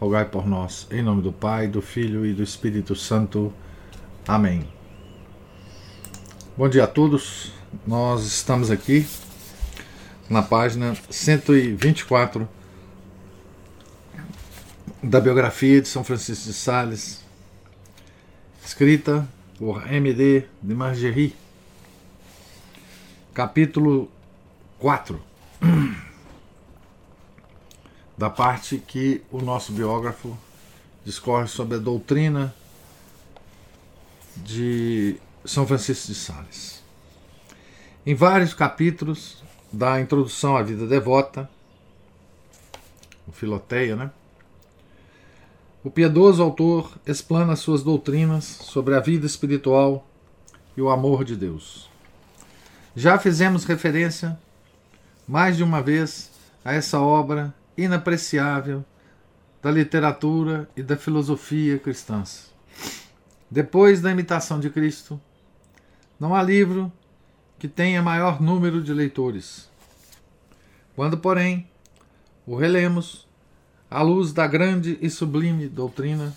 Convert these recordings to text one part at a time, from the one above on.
rogai por nós. Em nome do Pai, do Filho e do Espírito Santo. Amém. Bom dia a todos. Nós estamos aqui na página 124 da biografia de São Francisco de Sales, escrita por M.D. de Margerie. Capítulo 4. Da parte que o nosso biógrafo discorre sobre a doutrina de São Francisco de Sales. Em vários capítulos da Introdução à Vida Devota, o Filoteia, o piedoso autor explana suas doutrinas sobre a vida espiritual e o amor de Deus. Já fizemos referência mais de uma vez a essa obra inapreciável da literatura e da filosofia cristãs. Depois da Imitação de Cristo, não há livro que tenha maior número de leitores. Quando, porém, o relemos à luz da grande e sublime doutrina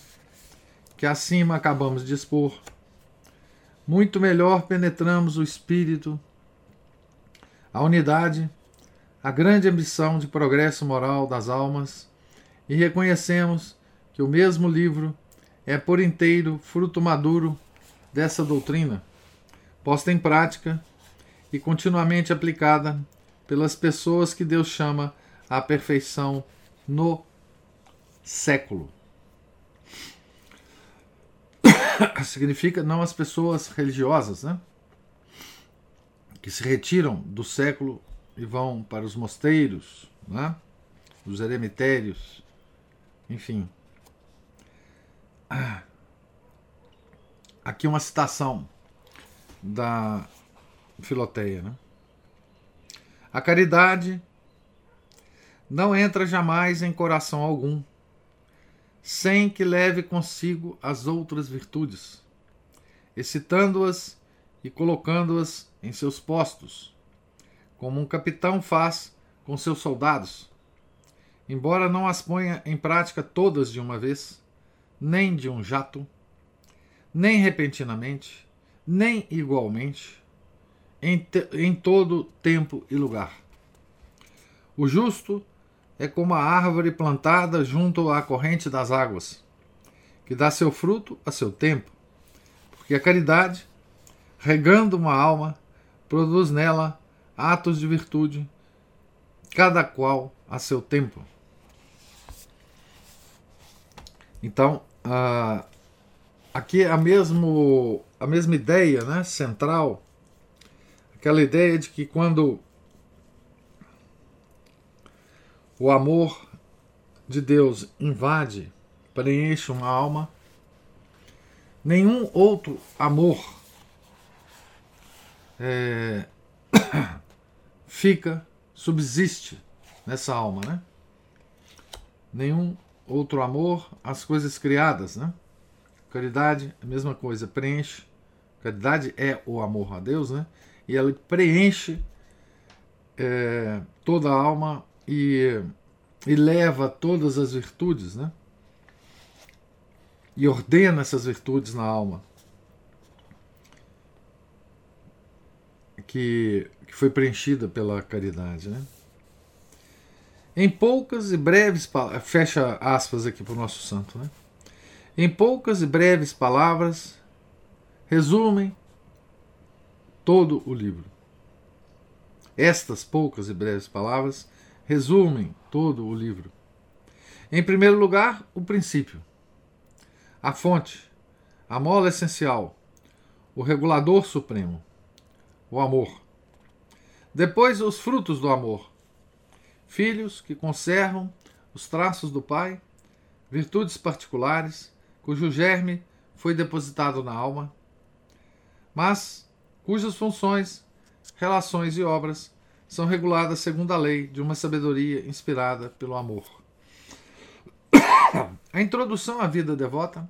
que acima acabamos de expor, muito melhor penetramos o espírito, a unidade, a grande ambição de progresso moral das almas, e reconhecemos que o mesmo livro é por inteiro fruto maduro dessa doutrina, posta em prática e continuamente aplicada pelas pessoas que Deus chama à perfeição no século. Significa não as pessoas religiosas, que se retiram do século e vão para os mosteiros, os eremitérios, enfim. Aqui uma citação da Filoteia. A caridade não entra jamais em coração algum, sem que leve consigo as outras virtudes, excitando-as e colocando-as em seus postos, como um capitão faz com seus soldados, embora não as ponha em prática todas de uma vez, nem de um jato, nem repentinamente, nem igualmente, em todo tempo e lugar. O justo é como a árvore plantada junto à corrente das águas, que dá seu fruto a seu tempo, porque a caridade, regando uma alma, produz nela atos de virtude, cada qual a seu tempo. Então, aqui é a mesma ideia, central, aquela ideia de que quando o amor de Deus invade, preenche uma alma, nenhum outro amor subsiste nessa alma, Nenhum outro amor, as coisas criadas, Caridade, a mesma coisa, preenche. Caridade é o amor a Deus, E ela preenche toda a alma e leva todas as virtudes, E ordena essas virtudes na alma que foi preenchida pela caridade. Em poucas e breves palavras, fecha aspas aqui para o nosso santo, Em poucas e breves palavras resumem todo o livro. Estas poucas e breves palavras resumem todo o livro. Em primeiro lugar, o princípio, a fonte, a mola essencial, o regulador supremo, o amor. Depois, os frutos do amor. Filhos que conservam os traços do Pai, virtudes particulares, cujo germe foi depositado na alma, mas cujas funções, relações e obras são reguladas segundo a lei de uma sabedoria inspirada pelo amor. A Introdução à Vida Devota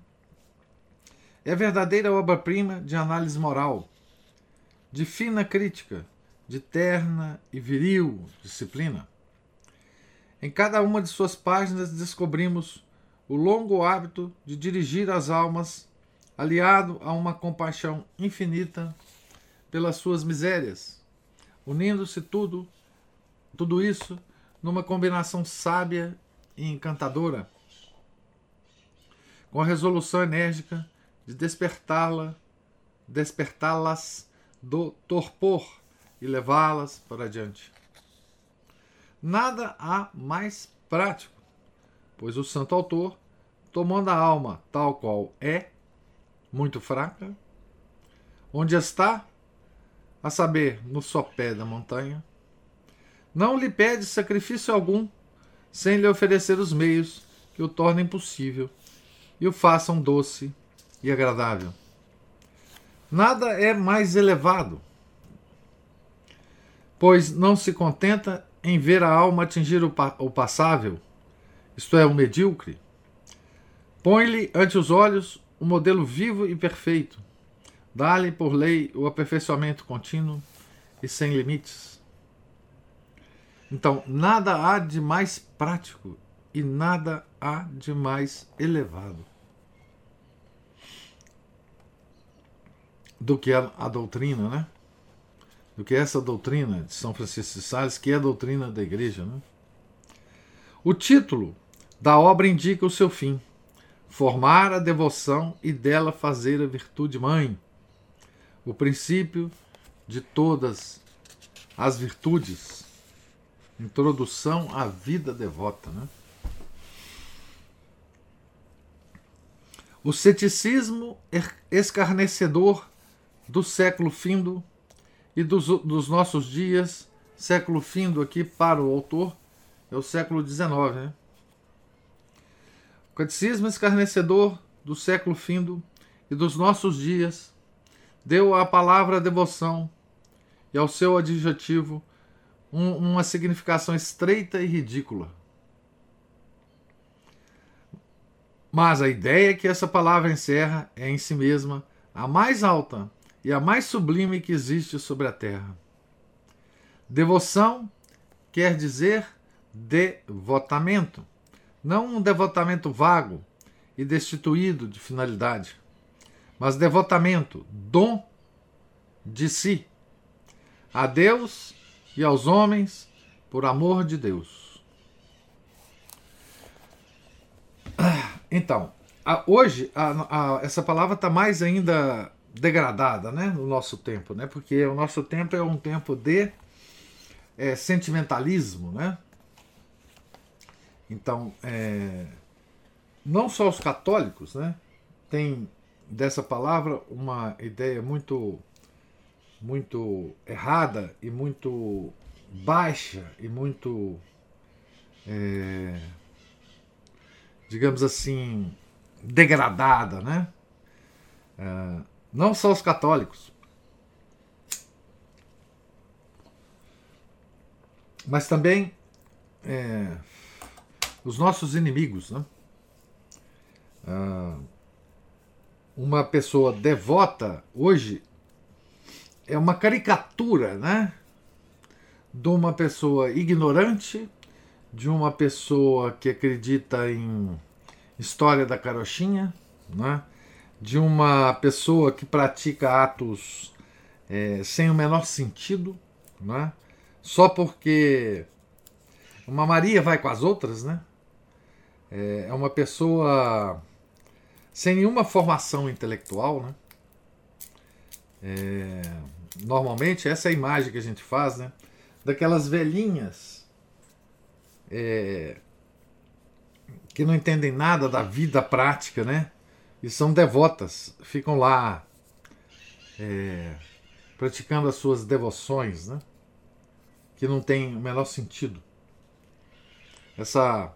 é verdadeira obra-prima de análise moral, de fina crítica, de terna e viril disciplina. Em cada uma de suas páginas descobrimos o longo hábito de dirigir as almas, aliado a uma compaixão infinita pelas suas misérias, unindo-se tudo isso numa combinação sábia e encantadora, com a resolução enérgica de despertá-las do torpor e levá-las para adiante. Nada há mais prático, pois o santo autor, tomando a alma tal qual é, muito fraca, onde está, a saber, no sopé da montanha, não lhe pede sacrifício algum, sem lhe oferecer os meios que o tornem possível e o façam doce e agradável. Nada é mais elevado, pois não se contenta em ver a alma atingir o passável, isto é, o medíocre. Põe-lhe ante os olhos o modelo vivo e perfeito, dá-lhe por lei o aperfeiçoamento contínuo e sem limites. Então, nada há de mais prático e nada há de mais elevado do que a doutrina, né? Do que essa doutrina de São Francisco de Sales, que é a doutrina da Igreja, né? O título da obra indica o seu fim: formar a devoção e dela fazer a virtude mãe, o princípio de todas as virtudes. Introdução à Vida Devota, né? O ceticismo escarnecedor do século findo e dos nossos dias, século findo aqui para o autor, é o século XIX, né? O ceticismo escarnecedor do século findo e dos nossos dias deu à palavra devoção e ao seu adjetivo uma significação estreita e ridícula. Mas a ideia que essa palavra encerra é em si mesma a mais alta e a mais sublime que existe sobre a terra. Devoção quer dizer devotamento, não um devotamento vago e destituído de finalidade, mas devotamento, dom de si, a Deus e aos homens, por amor de Deus. Então, hoje essa palavra está mais ainda degradada, né, no nosso tempo, né, porque o nosso tempo é um tempo de sentimentalismo, né? Então, não só os católicos, né, têm dessa palavra uma ideia muito errada e muito baixa e muito, digamos assim, degradada, né? Não só os católicos, mas também os nossos inimigos, né? Uma pessoa devota hoje é uma caricatura, né, de uma pessoa ignorante, de uma pessoa que acredita em história da carochinha, né, de uma pessoa que pratica atos sem o menor sentido, né, só porque uma Maria vai com as outras, né, é uma pessoa sem nenhuma formação intelectual, né. Normalmente essa é a imagem que a gente faz, né, daquelas velhinhas que não entendem nada da vida prática, né, e são devotas, ficam lá praticando as suas devoções, né, que não tem o menor sentido. Essa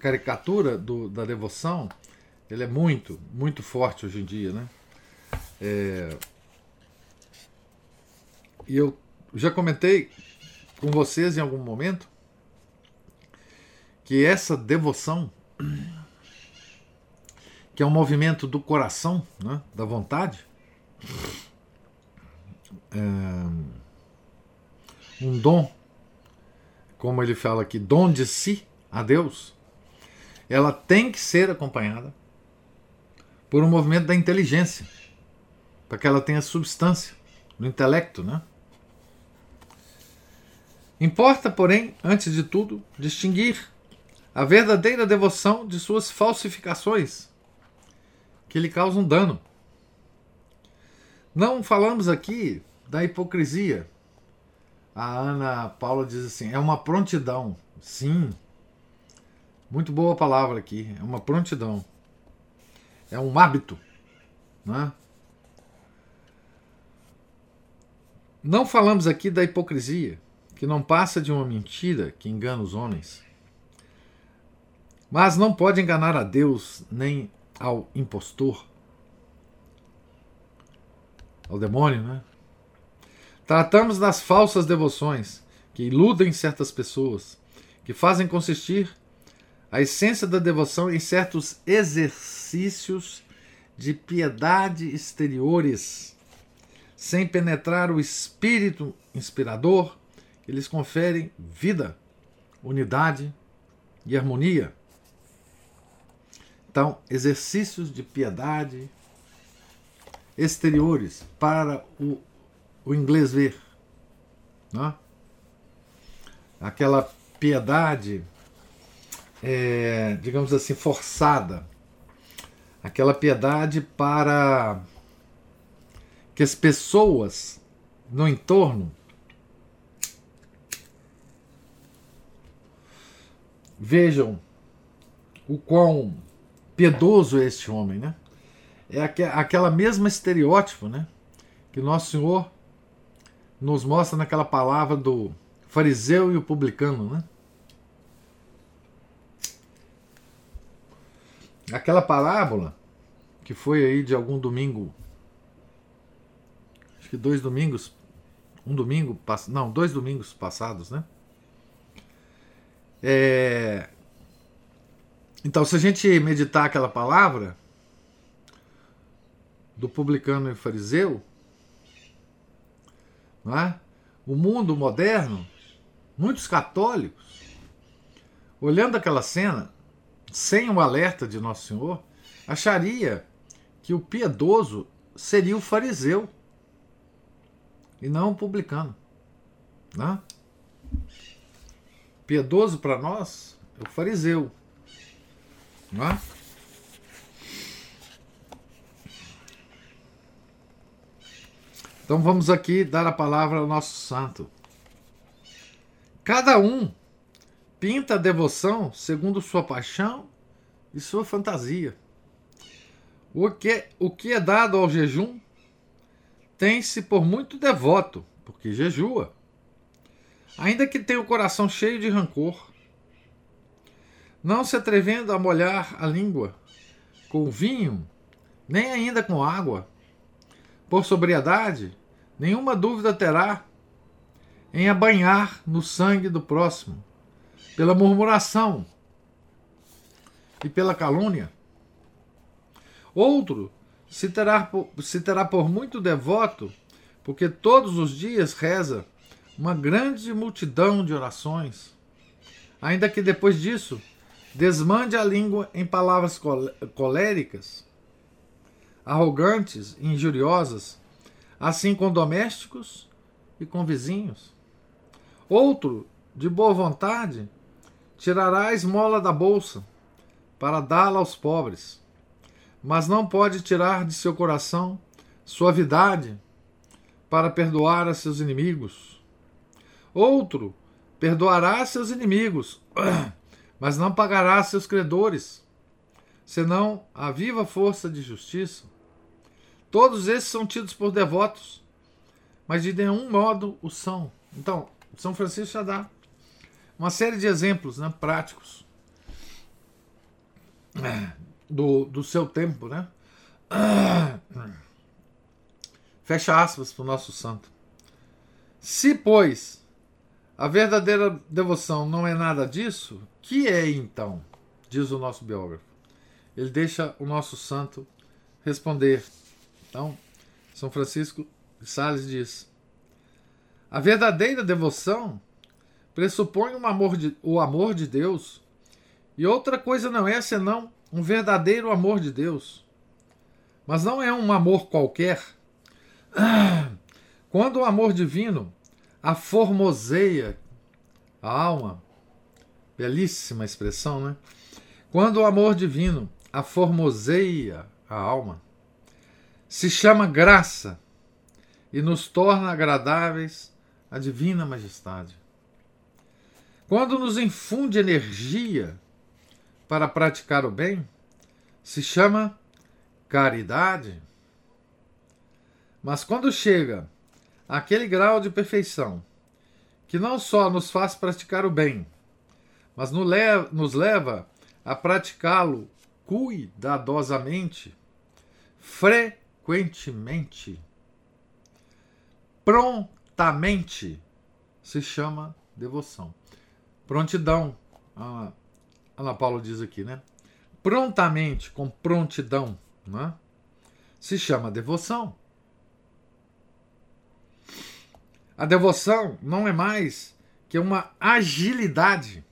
caricatura da devoção Ele é muito, muito forte hoje em dia, né? E eu já comentei com vocês em algum momento que essa devoção, que é um movimento do coração, né, da vontade, um dom, como ele fala aqui, dom de si a Deus, ela tem que ser acompanhada por um movimento da inteligência, para que ela tenha substância no intelecto, né? Importa, porém, antes de tudo, distinguir a verdadeira devoção de suas falsificações, que lhe causam dano. Não falamos aqui da hipocrisia. A Ana Paula diz assim, é uma prontidão. Sim, muito boa palavra aqui, é uma prontidão. É um hábito, né? Não falamos aqui da hipocrisia, que não passa de uma mentira que engana os homens, mas não pode enganar a Deus nem ao impostor, ao demônio, né? Tratamos das falsas devoções que iludem certas pessoas, que fazem consistir a essência da devoção em certos exercícios de piedade exteriores, sem penetrar o espírito inspirador, eles conferem vida, unidade e harmonia. Então, exercícios de piedade exteriores para o inglês ver, né? Aquela piedade, digamos assim, forçada. Aquela piedade para que as pessoas no entorno vejam o quão piedoso é este homem, né? É aquela mesma estereótipo, né, que Nosso Senhor nos mostra naquela palavra do fariseu e o publicano, né? Aquela parábola que foi aí de algum domingo, acho que dois domingos passados, né? Então, se a gente meditar aquela palavra do publicano e fariseu, não é? O mundo moderno, muitos católicos, olhando aquela cena, sem o alerta de Nosso Senhor, acharia que o piedoso seria o fariseu e não o publicano, não é? Piedoso para nós é o fariseu, não é? Então vamos aqui dar a palavra ao nosso santo. Cada um pinta a devoção segundo sua paixão e sua fantasia. O que é dado ao jejum tem-se por muito devoto, porque jejua, ainda que tenha o coração cheio de rancor, não se atrevendo a molhar a língua com vinho, nem ainda com água. Por sobriedade, nenhuma dúvida terá em abanhar no sangue do próximo, pela murmuração e pela calúnia. Outro se terá por muito devoto, porque todos os dias reza uma grande multidão de orações, ainda que depois disso desmande a língua em palavras coléricas, arrogantes e injuriosas, assim com domésticos e com vizinhos. Outro, de boa vontade, tirará a esmola da bolsa para dá-la aos pobres, mas não pode tirar de seu coração suavidade para perdoar a seus inimigos. Outro perdoará seus inimigos, mas não pagará seus credores, senão a viva força de justiça. Todos esses são tidos por devotos, mas de nenhum modo o são. Então, São Francisco já dá uma série de exemplos, né, práticos do seu tempo, né? Fecha aspas para o nosso santo. Se, pois, a verdadeira devoção não é nada disso, que é então? Diz o nosso biógrafo. Ele deixa o nosso santo responder. Então, São Francisco de Sales diz: a verdadeira devoção pressupõe o amor de Deus, e outra coisa não é senão um verdadeiro amor de Deus. Mas não é um amor qualquer. Quando o amor divino aformoseia a alma, belíssima expressão, né? Quando o amor divino aformoseia a alma, se chama graça e nos torna agradáveis à divina majestade. Quando nos infunde energia para praticar o bem, se chama caridade. Mas quando chega àquele grau de perfeição que não só nos faz praticar o bem, mas nos leva a praticá-lo cuidadosamente, frequentemente, prontamente, se chama devoção. Prontidão, a Ana Paula diz aqui, né? Prontamente, com prontidão, né? Se chama devoção. A devoção não é mais que uma agilidade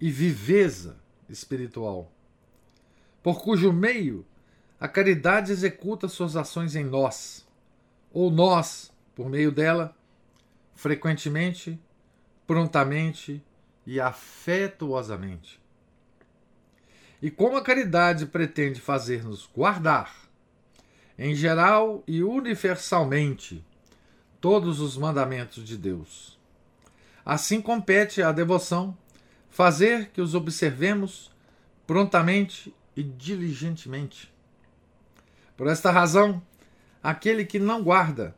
e viveza espiritual, por cujo meio a caridade executa suas ações em nós, ou nós, por meio dela, frequentemente, prontamente e afetuosamente. E como a caridade pretende fazer-nos guardar, em geral e universalmente, todos os mandamentos de Deus, assim compete à devoção fazer que os observemos prontamente e diligentemente. Por esta razão, aquele que não guarda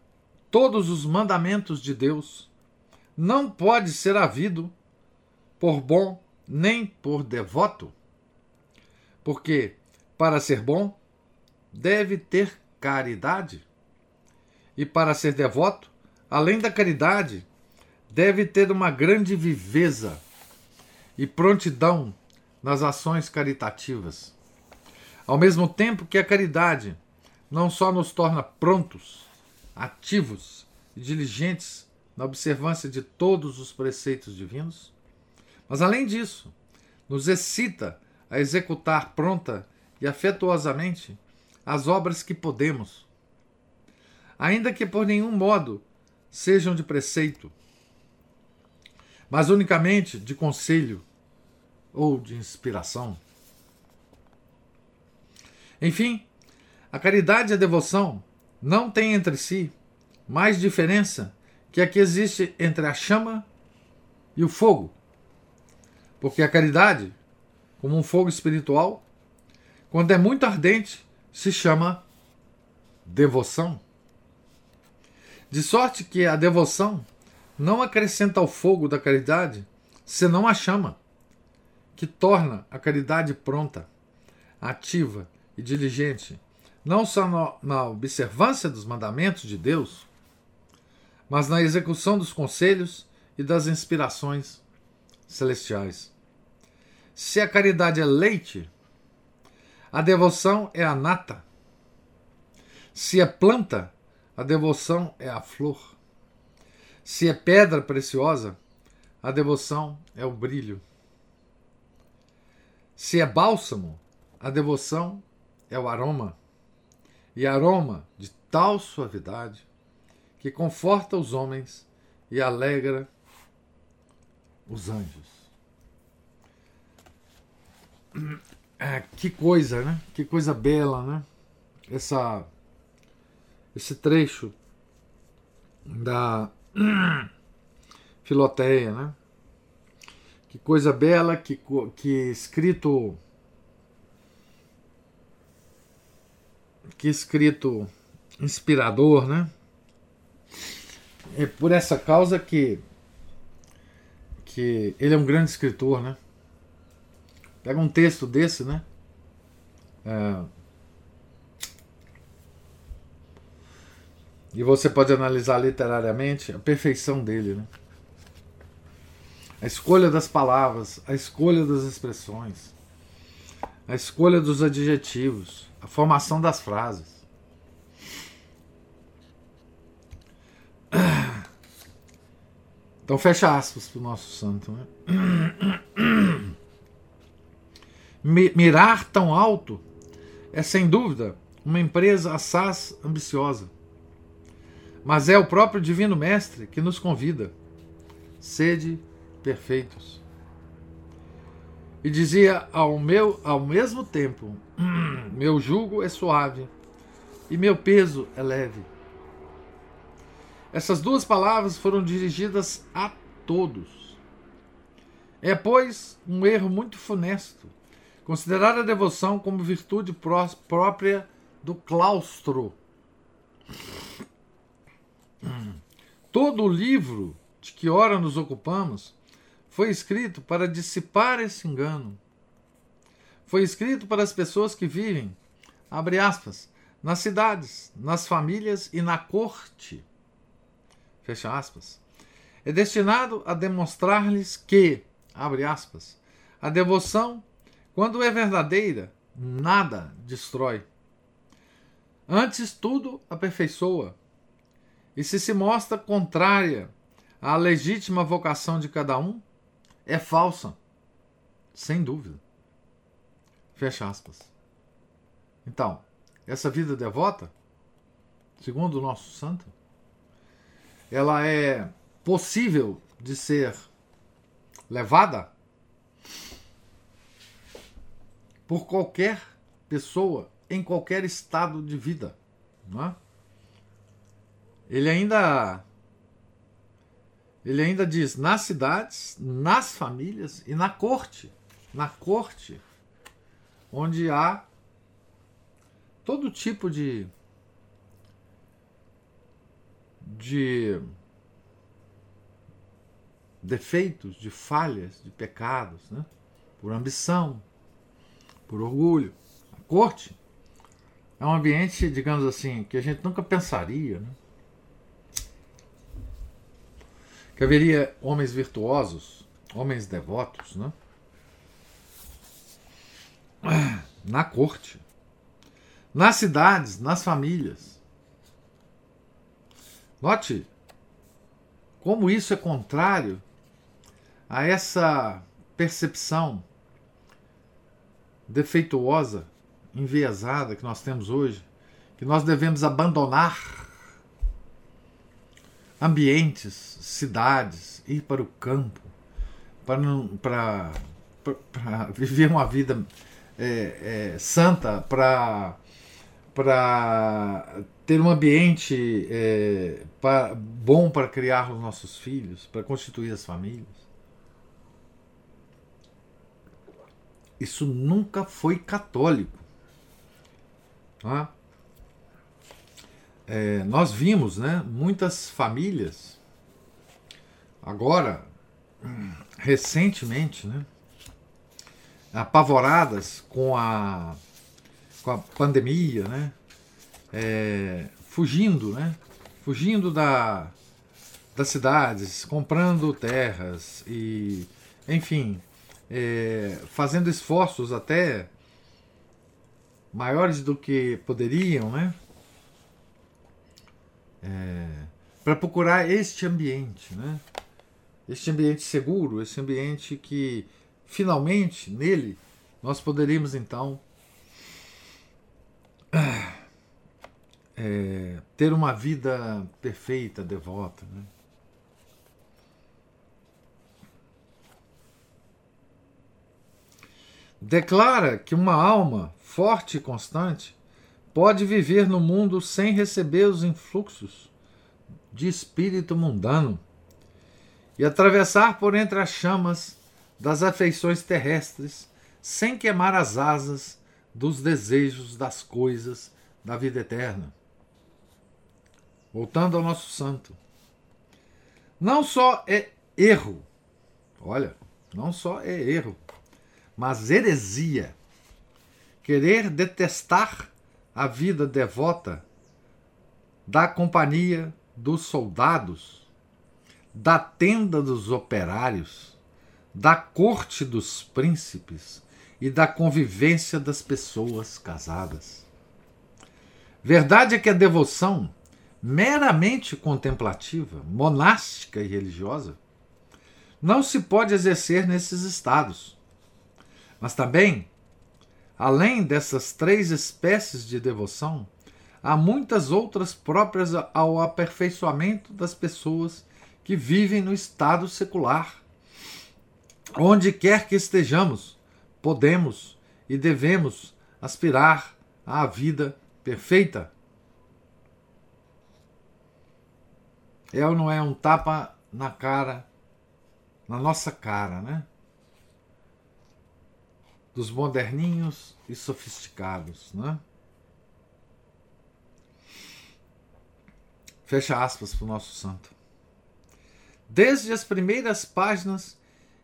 todos os mandamentos de Deus não pode ser havido por bom nem por devoto, porque para ser bom deve ter caridade, e para ser devoto, além da caridade, deve ter uma grande viveza e prontidão nas ações caritativas. Ao mesmo tempo que a caridade não só nos torna prontos, ativos e diligentes na observância de todos os preceitos divinos, mas além disso, nos excita a executar pronta e afetuosamente as obras que podemos, ainda que por nenhum modo sejam de preceito, mas unicamente de conselho ou de inspiração. Enfim, a caridade e a devoção não têm entre si mais diferença que a que existe entre a chama e o fogo, porque a caridade, como um fogo espiritual, quando é muito ardente, se chama devoção. De sorte que a devoção não acrescenta ao fogo da caridade, senão a chama, que torna a caridade pronta, ativa e diligente, não só na observância dos mandamentos de Deus, mas na execução dos conselhos e das inspirações celestiais. Se a caridade é leite, a devoção é a nata. Se é planta, a devoção é a flor. Se é pedra preciosa, a devoção é o brilho. Se é bálsamo, a devoção é o aroma, e aroma de tal suavidade que conforta os homens e alegra os anjos. Que coisa, né? Que coisa bela, né? Esse trecho da Filoteia, né? Que coisa bela, que escrito inspirador, né? É por essa causa que ele é um grande escritor, né? Pega um texto desse, né? E você pode analisar literariamente a perfeição dele, né? A escolha das palavras, a escolha das expressões, a escolha dos adjetivos, a formação das frases. Então fecha aspas para o nosso santo, né? Mirar tão alto é sem dúvida uma empresa assaz ambiciosa, mas é o próprio Divino Mestre que nos convida: sede perfeitos. E dizia ao mesmo tempo: meu jugo é suave e meu peso é leve. Essas duas palavras foram dirigidas a todos. É, pois, um erro muito funesto considerar a devoção como virtude própria do claustro. Todo o livro de que ora nos ocupamos foi escrito para dissipar esse engano. Foi escrito para as pessoas que vivem, abre aspas, nas cidades, nas famílias e na corte, fecha aspas. É destinado a demonstrar-lhes que, abre aspas, a devoção, quando é verdadeira, nada destrói. Antes, tudo aperfeiçoa. E se se mostra contrária à legítima vocação de cada um, é falsa, sem dúvida. Fecha aspas. Então, essa vida devota, segundo o nosso santo, ela é possível de ser levada por qualquer pessoa, em qualquer estado de vida, não é? Ele ainda diz nas cidades, nas famílias e na corte, onde há todo tipo de defeitos, de falhas, de pecados, né? Por ambição, por orgulho. A corte é um ambiente, digamos assim, que a gente nunca pensaria, né? Que haveria homens virtuosos, homens devotos, né? Na corte, nas cidades, nas famílias. Note como isso é contrário a essa percepção defeituosa, enviesada que nós temos hoje, que nós devemos abandonar ambientes, cidades, ir para o campo, para viver uma vida santa, para ter um ambiente bom para criar os nossos filhos, para constituir as famílias. Isso nunca foi católico, não é? Nós vimos, né, muitas famílias, agora, recentemente, né, apavoradas com a pandemia, né, fugindo das cidades, comprando terras e, enfim, fazendo esforços até maiores do que poderiam, né? Para procurar este ambiente, né? Este ambiente seguro, este ambiente que finalmente nele nós poderíamos então ter uma vida perfeita, devota, né? Declara que uma alma forte e constante pode viver no mundo sem receber os influxos de espírito mundano e atravessar por entre as chamas das afeições terrestres sem queimar as asas dos desejos das coisas da vida eterna. Voltando ao nosso santo. Não só é erro, olha, não só é erro, mas heresia querer detestar a vida devota da companhia dos soldados, da tenda dos operários, da corte dos príncipes e da convivência das pessoas casadas. Verdade é que a devoção meramente contemplativa, monástica e religiosa, não se pode exercer nesses estados. Mas também, além dessas três espécies de devoção, há muitas outras próprias ao aperfeiçoamento das pessoas que vivem no estado secular. Onde quer que estejamos, podemos e devemos aspirar à vida perfeita. É ou não é um tapa na cara, na nossa cara, né? Dos moderninhos e sofisticados, né? Fecha aspas para o nosso santo. Desde as primeiras páginas,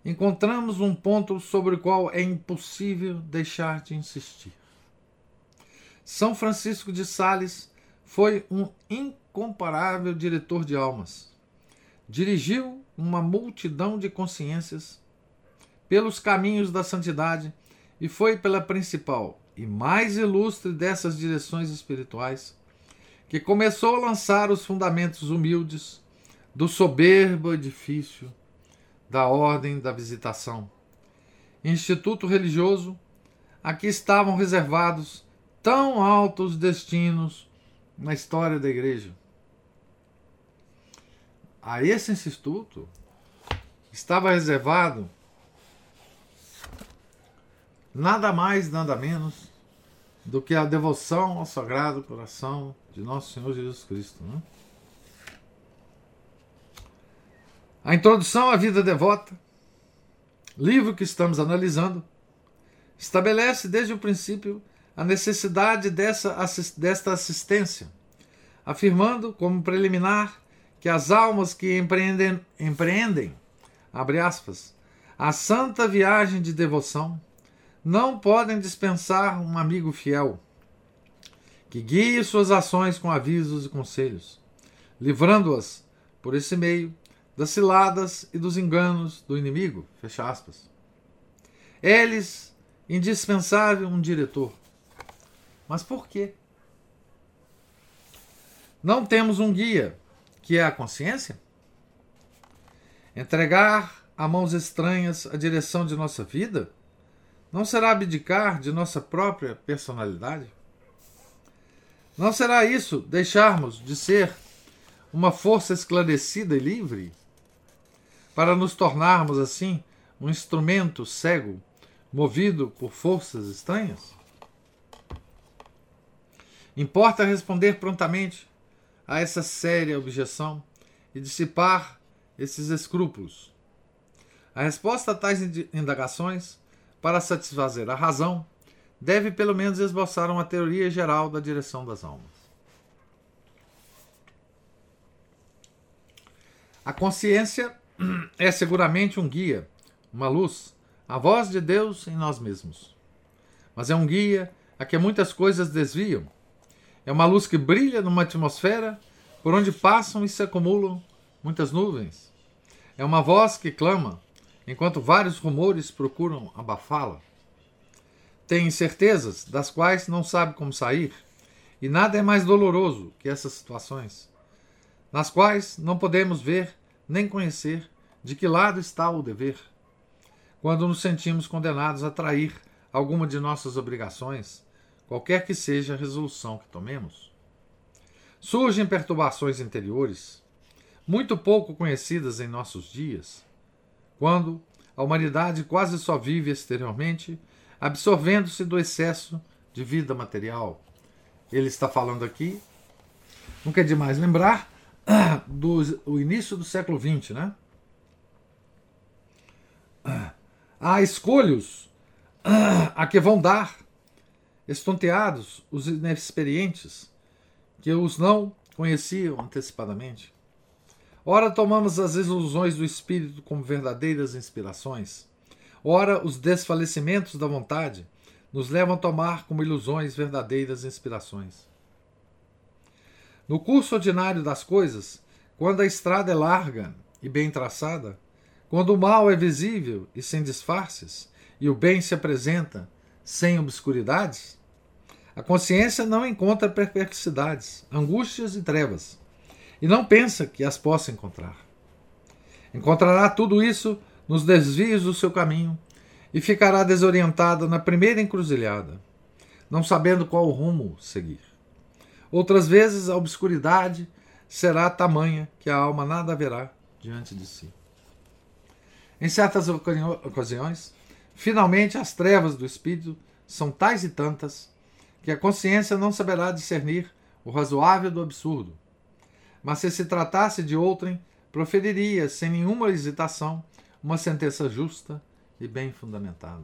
encontramos um ponto sobre o qual é impossível deixar de insistir. São Francisco de Sales foi um incomparável diretor de almas. Dirigiu uma multidão de consciências pelos caminhos da santidade e foi pela principal e mais ilustre dessas direções espirituais que começou a lançar os fundamentos humildes do soberbo edifício da Ordem da Visitação, instituto religioso a que estavam reservados tão altos destinos na história da Igreja. A esse instituto estava reservado nada mais, nada menos do que a devoção ao Sagrado Coração de Nosso Senhor Jesus Cristo, né? A Introdução à Vida Devota, livro que estamos analisando, estabelece desde o princípio a necessidade desta assistência, afirmando como preliminar que as almas que empreendem, abre aspas, a santa viagem de devoção, não podem dispensar um amigo fiel, que guie suas ações com avisos e conselhos, livrando-as, por esse meio, das ciladas e dos enganos do inimigo, fecha aspas. Eles, indispensável um diretor. Mas por quê? Não temos um guia, que é a consciência? Entregar a mãos estranhas a direção de nossa vida não será abdicar de nossa própria personalidade? Não será isso deixarmos de ser uma força esclarecida e livre? Para nos tornarmos, assim, um instrumento cego, movido por forças estranhas? Importa responder prontamente a essa séria objeção e dissipar esses escrúpulos. A resposta a tais indagações, para satisfazer a razão, deve pelo menos esboçar uma teoria geral da direção das almas. A consciência é seguramente um guia, uma luz, a voz de Deus em nós mesmos. Mas é um guia a que muitas coisas desviam. É uma luz que brilha numa atmosfera por onde passam e se acumulam muitas nuvens. É uma voz que clama, enquanto vários rumores procuram abafá-la. Tem incertezas das quais não sabe como sair, e nada é mais doloroso que essas situações, nas quais não podemos ver nem conhecer de que lado está o dever, quando nos sentimos condenados a trair alguma de nossas obrigações, qualquer que seja a resolução que tomemos. Surgem perturbações interiores, muito pouco conhecidas em nossos dias, quando a humanidade quase só vive exteriormente, absorvendo-se do excesso de vida material. Ele está falando aqui, nunca é demais lembrar, do início do século XX, né? Há escolhos a que vão dar, estonteados, os inexperientes, que os não conheciam antecipadamente. Ora, tomamos as ilusões do espírito como verdadeiras inspirações, ora, os desfalecimentos da vontade, nos levam a tomar como ilusões verdadeiras inspirações. No curso ordinário das coisas, quando a estrada é larga e bem traçada, quando o mal é visível e sem disfarces, e o bem se apresenta sem obscuridades, a consciência não encontra perplexidades, angústias e trevas, e não pensa que as possa encontrar. Encontrará tudo isso nos desvios do seu caminho e ficará desorientada na primeira encruzilhada, não sabendo qual rumo seguir. Outras vezes a obscuridade será tamanha que a alma nada verá diante de si. Em certas ocasiões, finalmente as trevas do espírito são tais e tantas que a consciência não saberá discernir o razoável do absurdo. Mas se se tratasse de outrem, proferiria, sem nenhuma hesitação, uma sentença justa e bem fundamentada.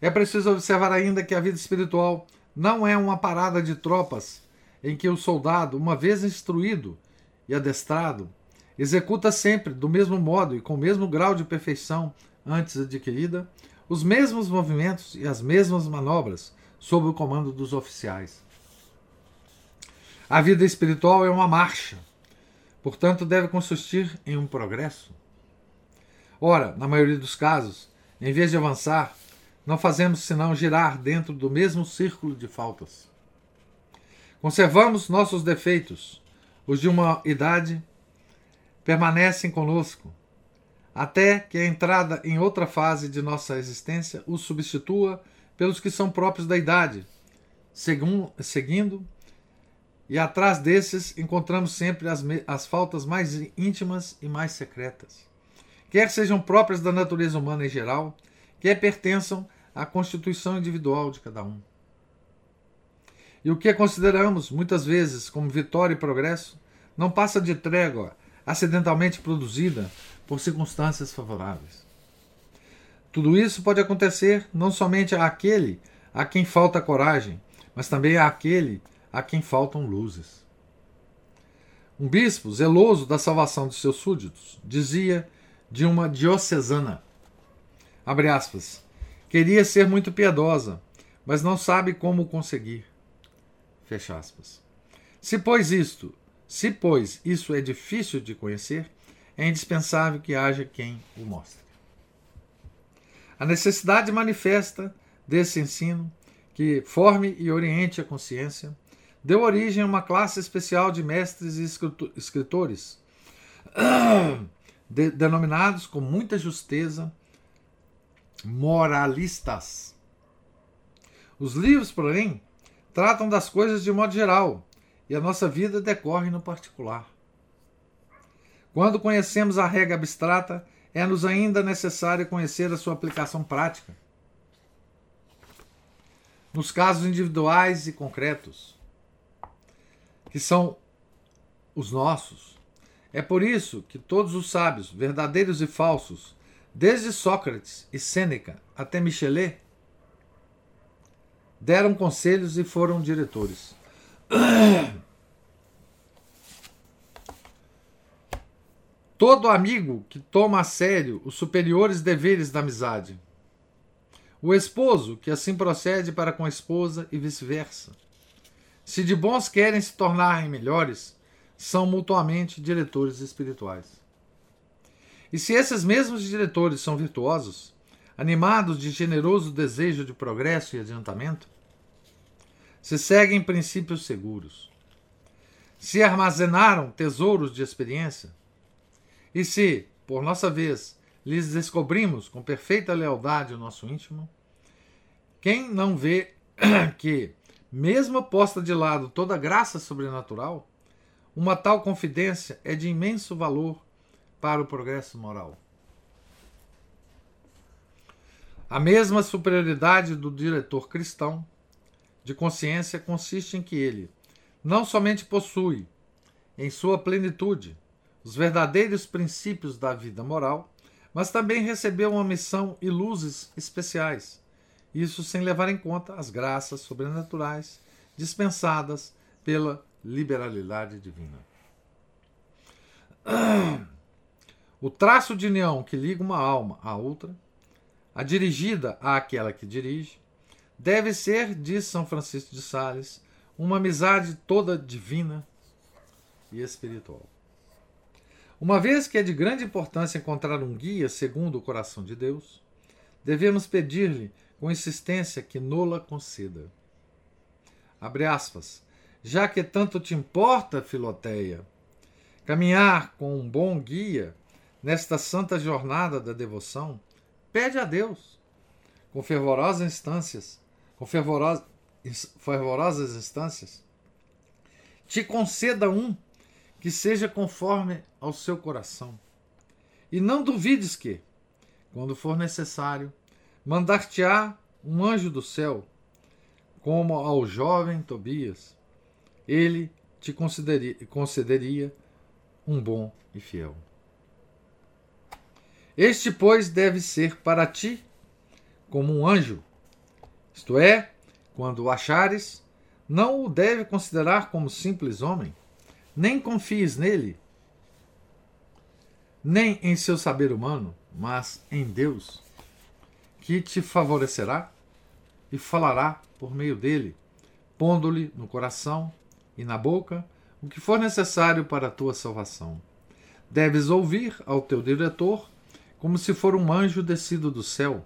É preciso observar ainda que a vida espiritual não é uma parada de tropas em que o soldado, uma vez instruído e adestrado, executa sempre, do mesmo modo e com o mesmo grau de perfeição antes adquirida, os mesmos movimentos e as mesmas manobras sob o comando dos oficiais. A vida espiritual é uma marcha, portanto deve consistir em um progresso. Ora, na maioria dos casos, em vez de avançar, não fazemos senão girar dentro do mesmo círculo de faltas. Conservamos nossos defeitos, os de uma idade permanecem conosco, até que a entrada em outra fase de nossa existência os substitua pelos que são próprios da idade, seguindo, e atrás desses encontramos sempre as faltas mais íntimas e mais secretas, quer sejam próprias da natureza humana em geral, quer pertençam à constituição individual de cada um. E o que consideramos, muitas vezes, como vitória e progresso, não passa de trégua acidentalmente produzida por circunstâncias favoráveis. Tudo isso pode acontecer não somente àquele a quem falta coragem, mas também àquele a quem faltam luzes. Um bispo, zeloso da salvação de seus súditos, dizia de uma diocesana, abre aspas, queria ser muito piedosa, mas não sabe como conseguir. Fecha aspas. Se, pois, isso é difícil de conhecer, é indispensável que haja quem o mostre. A necessidade manifesta desse ensino, que forme e oriente a consciência, deu origem a uma classe especial de mestres e escritores, denominados com muita justeza moralistas. Os livros, porém, tratam das coisas de modo geral, e a nossa vida decorre no particular. Quando conhecemos a regra abstrata, é-nos ainda necessário conhecer a sua aplicação prática, nos casos individuais e concretos, que são os nossos. É por isso que todos os sábios, verdadeiros e falsos, desde Sócrates e Sêneca até Michelet, deram conselhos e foram diretores. Todo amigo que toma a sério os superiores deveres da amizade. O esposo que assim procede para com a esposa e vice-versa. Se de bons querem se tornarem melhores, são mutuamente diretores espirituais. E se esses mesmos diretores são virtuosos, animados de generoso desejo de progresso e adiantamento, se seguem princípios seguros, se armazenaram tesouros de experiência, e se, por nossa vez, lhes descobrimos com perfeita lealdade o nosso íntimo, quem não vê que, mesmo posta de lado toda graça sobrenatural, uma tal confidência é de imenso valor para o progresso moral. A mesma superioridade do diretor cristão de consciência consiste em que ele não somente possui, em sua plenitude, os verdadeiros princípios da vida moral, mas também recebeu uma missão e luzes especiais, isso sem levar em conta as graças sobrenaturais dispensadas pela liberalidade divina. O traço de união que liga uma alma à outra, A dirigida àquela que dirige deve ser, diz São Francisco de Sales, uma amizade toda divina e espiritual. Uma vez que é de grande importância encontrar um guia segundo o coração de Deus, devemos pedir-lhe com insistência que nola conceda. Abre aspas. Já que tanto te importa, Filoteia, caminhar com um bom guia nesta santa jornada da devoção, pede a Deus, com fervorosas instâncias, te conceda um que seja conforme ao seu coração. E não duvides que, quando for necessário, mandar-te-á um anjo do céu, como ao jovem Tobias, ele te concederia um bom e fiel. Este, pois, deve ser para ti como um anjo, isto é, quando o achares, não o deve considerar como simples homem, nem confies nele, nem em seu saber humano, mas em Deus, que te favorecerá e falará por meio dele, pondo-lhe no coração e na boca o que for necessário para a tua salvação. Deves ouvir ao teu diretor como se for um anjo descido do céu,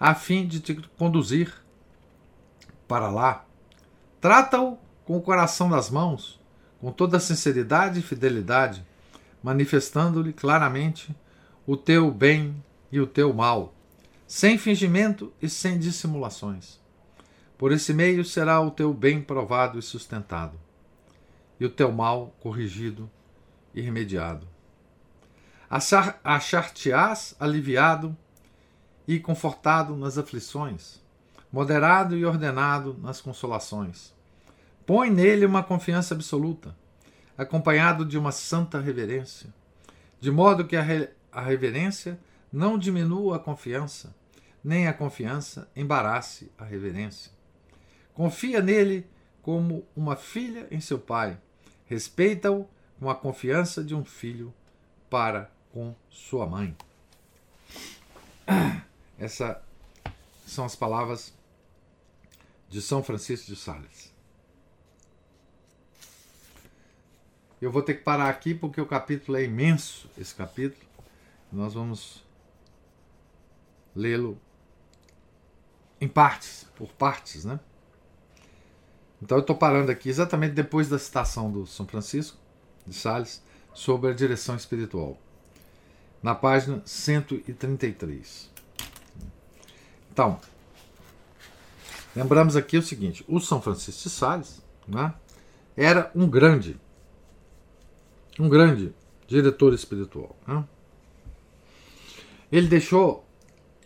a fim de te conduzir para lá. Trata-o com o coração nas mãos, com toda sinceridade e fidelidade, manifestando-lhe claramente o teu bem e o teu mal, sem fingimento e sem dissimulações. Por esse meio será o teu bem provado e sustentado, e o teu mal corrigido e remediado. Achar-te-ás aliviado e confortado nas aflições, moderado e ordenado nas consolações. Põe nele uma confiança absoluta, acompanhado de uma santa reverência, de modo que a reverência não diminua a confiança, nem a confiança embarace a reverência. Confia nele como uma filha em seu pai, respeita-o com a confiança de um filho para com sua mãe. Essas são as palavras de São Francisco de Sales. Eu vou ter que parar aqui porque o capítulo é imenso, esse capítulo. Nós vamos lê-lo em partes, por partes, né? Então eu estou parando aqui exatamente depois da citação do São Francisco de Sales sobre a direção espiritual, na página 133. Então, lembramos aqui o seguinte, o São Francisco de Sales, né, era um grande diretor espiritual, né? Ele deixou,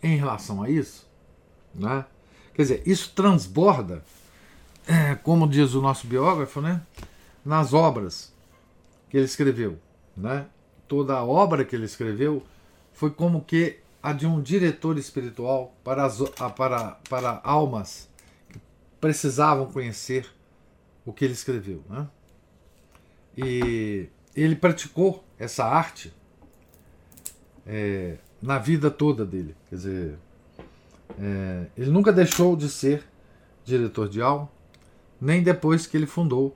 em relação a isso, né, quer dizer, isso transborda, como diz o nosso biógrafo, né, nas obras que ele escreveu, né? Toda a obra que ele escreveu foi como que a de um diretor espiritual para almas que precisavam conhecer o que ele escreveu, né? E ele praticou essa arte na vida toda dele. Quer dizer, ele nunca deixou de ser diretor de alma, nem depois que ele fundou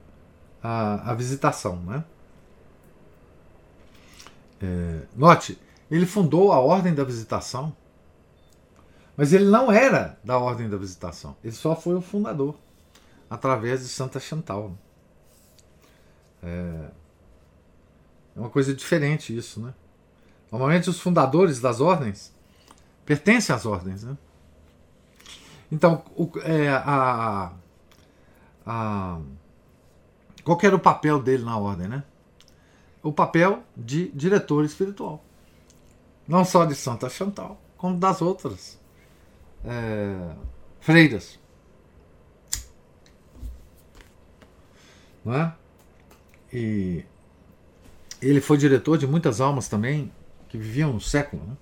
a Visitação, né? Note, ele fundou a Ordem da Visitação, mas ele não era da Ordem da Visitação, ele só foi o fundador, através de Santa Chantal. É uma coisa diferente isso, né? Normalmente os fundadores das ordens pertencem às ordens, né? Então, qual era o papel dele na ordem, né? O papel de diretor espiritual, não só de Santa Chantal, como das outras freiras, não é? E ele foi diretor de muitas almas também que viviam no século, né?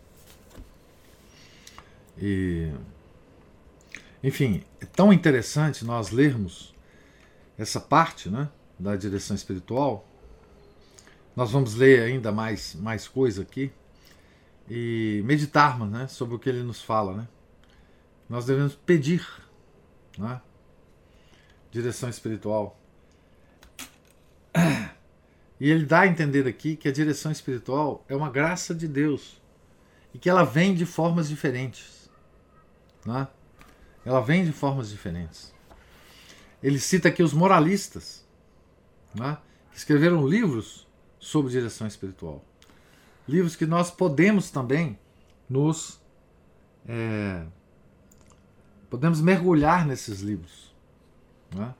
E, enfim, é tão interessante nós lermos essa parte, né, da direção espiritual. Nós vamos ler ainda mais coisa aqui. e meditarmos, né, sobre o que ele nos fala, né? Nós devemos pedir, né, direção espiritual. E ele dá a entender aqui que a direção espiritual é uma graça de Deus e que ela vem de formas diferentes, né? Ela vem de formas diferentes. Ele cita aqui os moralistas, né, que escreveram livros sobre direção espiritual. Livros que nós podemos também nos... podemos mergulhar nesses livros, né?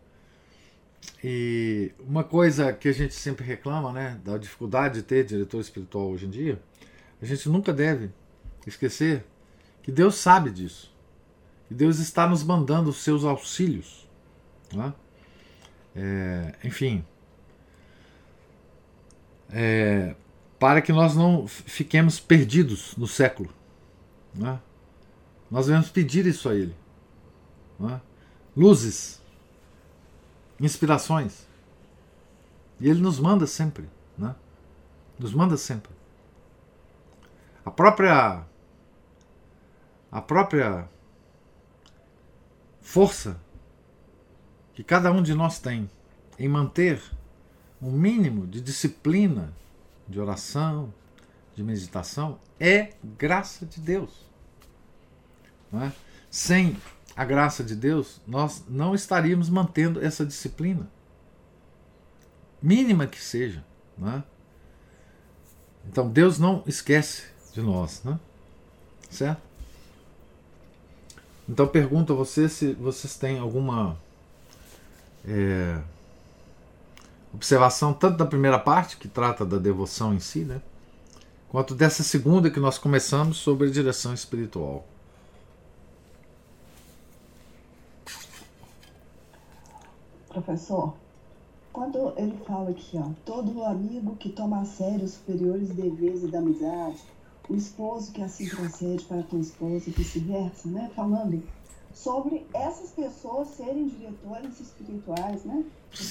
E uma coisa que a gente sempre reclama, né, da dificuldade de ter diretor espiritual hoje em dia, a gente nunca deve esquecer que Deus sabe disso. Que Deus está nos mandando os seus auxílios, né? Enfim... para que nós não fiquemos perdidos no século, né? Nós devemos pedir isso a ele, né? Luzes, inspirações. E ele nos manda sempre, né? Nos manda sempre. A própria força que cada um de nós tem em manter um mínimo de disciplina, de oração, de meditação, é graça de Deus, não é? Sem a graça de Deus, nós não estaríamos mantendo essa disciplina, mínima que seja, não é? Então Deus não esquece de nós, não é? Certo? Então pergunto a vocês se vocês têm alguma... observação tanto da primeira parte, que trata da devoção em si, né, quanto dessa segunda que nós começamos sobre a direção espiritual. Professor, quando ele fala aqui, ó, todo amigo que toma a sério os superiores deveres da amizade, o esposo que assim procede para tua esposa e vice-versa, né, falando sobre essas pessoas serem diretores espirituais, né,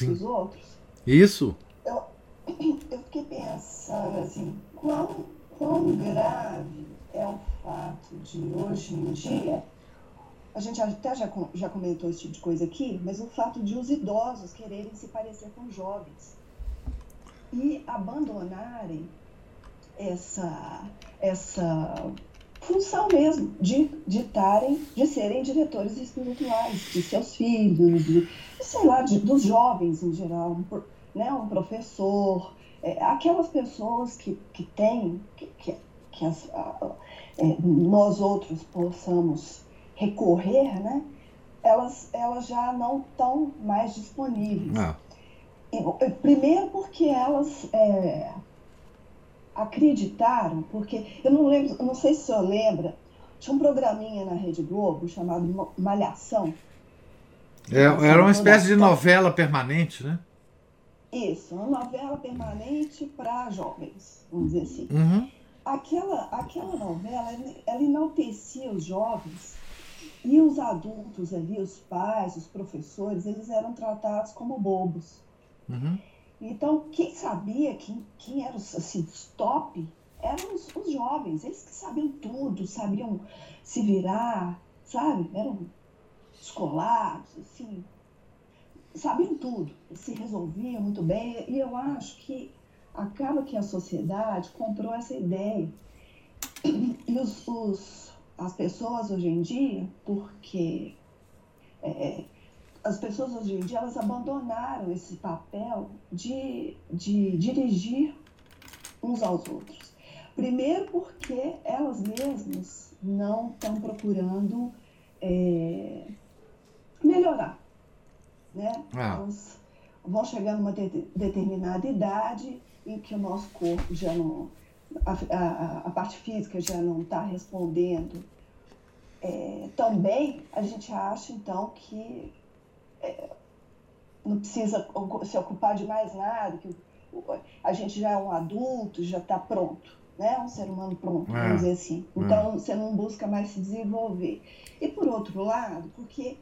dos outros. Isso. Eu fiquei pensando assim, quão grave é o fato de hoje em dia, a gente até já comentou esse tipo de coisa aqui, mas o fato de os idosos quererem se parecer com jovens e abandonarem essa função mesmo de serem diretores espirituais de seus filhos, dos jovens em geral, né, um professor, aquelas pessoas que nós outros possamos recorrer, né, elas já não estão mais disponíveis. Primeiro porque elas acreditaram, porque eu não sei se o senhor lembra, tinha um programinha na Rede Globo chamado Malhação. Era uma espécie de novela permanente, né? Isso, uma novela permanente para jovens, vamos dizer assim. Uhum. Aquela novela, ela enaltecia os jovens e os adultos ali, os pais, os professores, eles eram tratados como bobos. Uhum. Então, quem sabia quem eram assim, os top eram os jovens, eles que sabiam tudo, sabiam se virar, sabe? Eram escolados, assim, sabiam tudo, se resolviam muito bem. E eu acho que acaba que a sociedade comprou essa ideia. E as pessoas hoje em dia, porque as pessoas hoje em dia, elas abandonaram esse papel de dirigir uns aos outros. Primeiro porque elas mesmas não estão procurando melhorar, né? Elas vão chegar numa determinada idade em que o nosso corpo já não... A parte física já não está respondendo tão bem. A gente acha, então, que não precisa se ocupar de mais nada, que a gente já é um adulto, já está pronto, né? Um ser humano pronto, vamos dizer assim. Então, você não busca mais se desenvolver. E, por outro lado, porque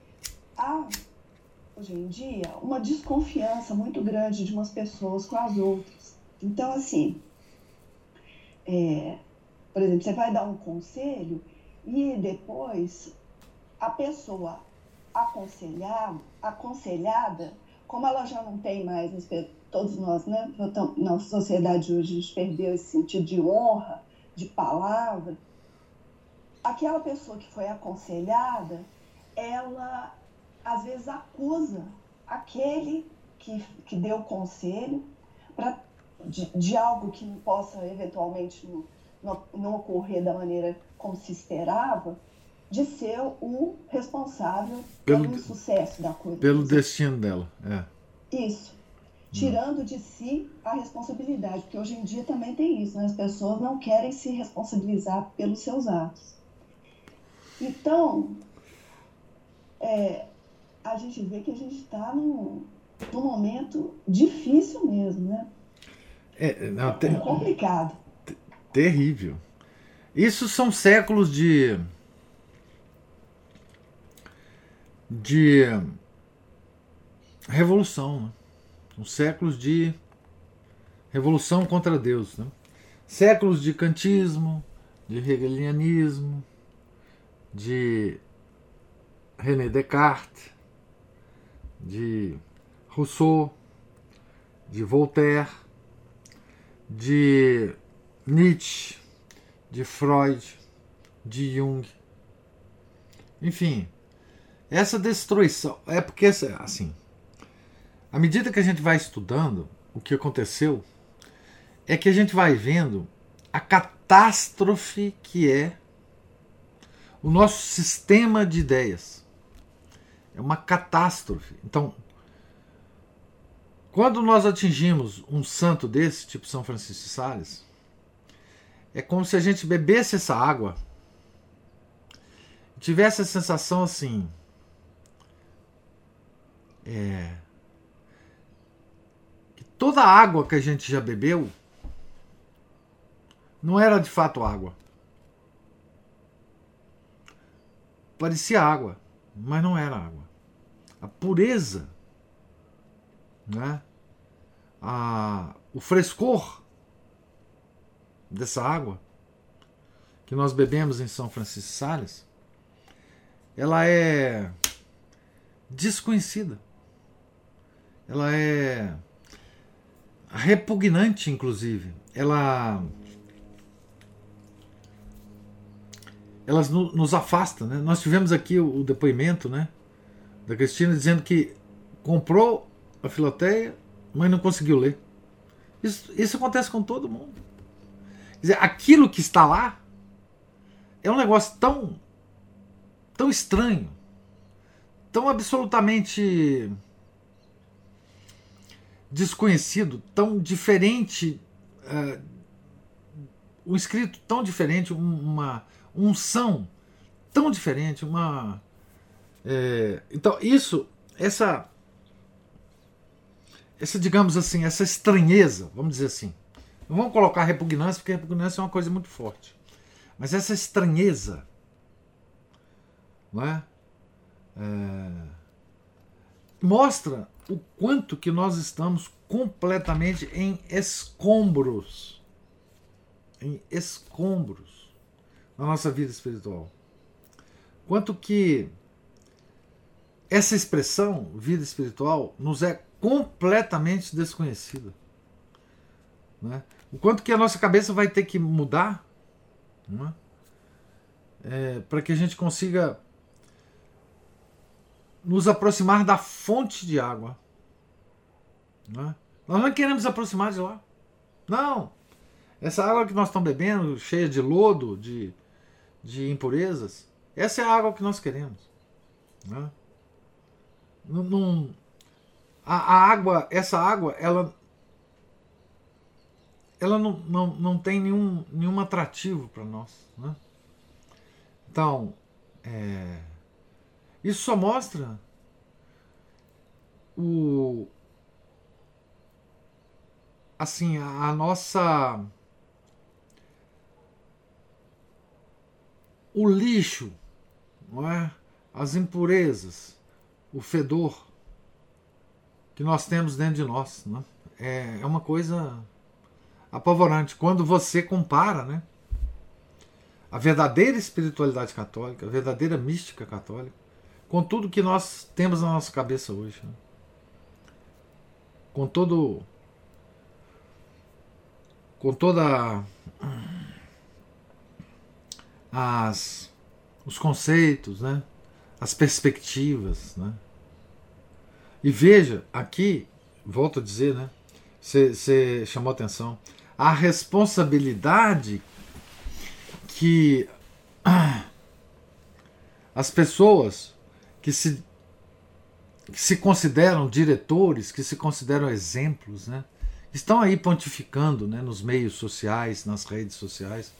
há, hoje em dia, uma desconfiança muito grande de umas pessoas com as outras. Então, assim, Por exemplo, você vai dar um conselho e depois a pessoa aconselhada, como ela já não tem mais, todos nós, né? Na sociedade hoje a gente perdeu esse sentido de honra, de palavra. Aquela pessoa que foi aconselhada, ela às vezes acusa aquele que deu conselho de algo que possa eventualmente não ocorrer da maneira como se esperava, de ser o responsável pelo sucesso da coisa. Pelo destino dela, é. Isso. Tirando de si a responsabilidade, porque hoje em dia também tem isso, né? As pessoas não querem se responsabilizar pelos seus atos. Então, a gente vê que a gente está num momento difícil mesmo, né? Complicado. Terrível. Isso são séculos de revolução, né? Os séculos de revolução contra Deus, né? Séculos de kantismo, de hegelianismo, de René Descartes, de Rousseau, de Voltaire, de Nietzsche, de Freud, de Jung, enfim, essa destruição, é porque assim, à medida que a gente vai estudando o que aconteceu, é que a gente vai vendo a catástrofe que é o nosso sistema de ideias. É uma catástrofe. Então, quando nós atingimos um santo desse, tipo São Francisco de Sales, é como se a gente bebesse essa água e tivesse a sensação assim... Toda a água que a gente já bebeu não era de fato água. Parecia água, mas não era água. A pureza, né? O frescor dessa água que nós bebemos em São Francisco de Sales, ela é desconhecida. Ela é repugnante, inclusive. Elas nos afasta, né? Nós tivemos aqui o depoimento, né, da Cristina dizendo que comprou a Filoteia, mas não conseguiu ler. Isso acontece com todo mundo. Quer dizer, aquilo que está lá é um negócio tão, tão estranho, tão absolutamente... desconhecido, tão diferente, um escrito tão diferente, uma unção tão diferente, então isso, essa digamos assim, essa estranheza, vamos dizer assim, não vamos colocar repugnância, porque repugnância é uma coisa muito forte, mas essa estranheza, não é? Mostra o quanto que nós estamos completamente em escombros na nossa vida espiritual. Quanto que essa expressão, vida espiritual, nos é completamente desconhecida, né? O quanto que a nossa cabeça vai ter que mudar, né? Para que a gente consiga nos aproximar da fonte de água. Né? Nós não queremos aproximar de lá. Não! Essa água que nós estamos bebendo, cheia de lodo, de impurezas, essa é a água que nós queremos. Né? Essa água, ela não tem nenhum atrativo para nós. Né? Então, isso só mostra a nossa... o lixo, não é? As impurezas, o fedor que nós temos dentro de nós, né? É uma coisa apavorante. Quando você compara, né? a verdadeira espiritualidade católica, a verdadeira mística católica, com tudo que nós temos na nossa cabeça hoje, né? Com toda os conceitos, né? As perspectivas, né? E veja, aqui, volto a dizer, né? Você chamou atenção, a responsabilidade que as pessoas que se consideram diretores, que se consideram exemplos, né, estão aí pontificando, né, nos meios sociais, nas redes sociais,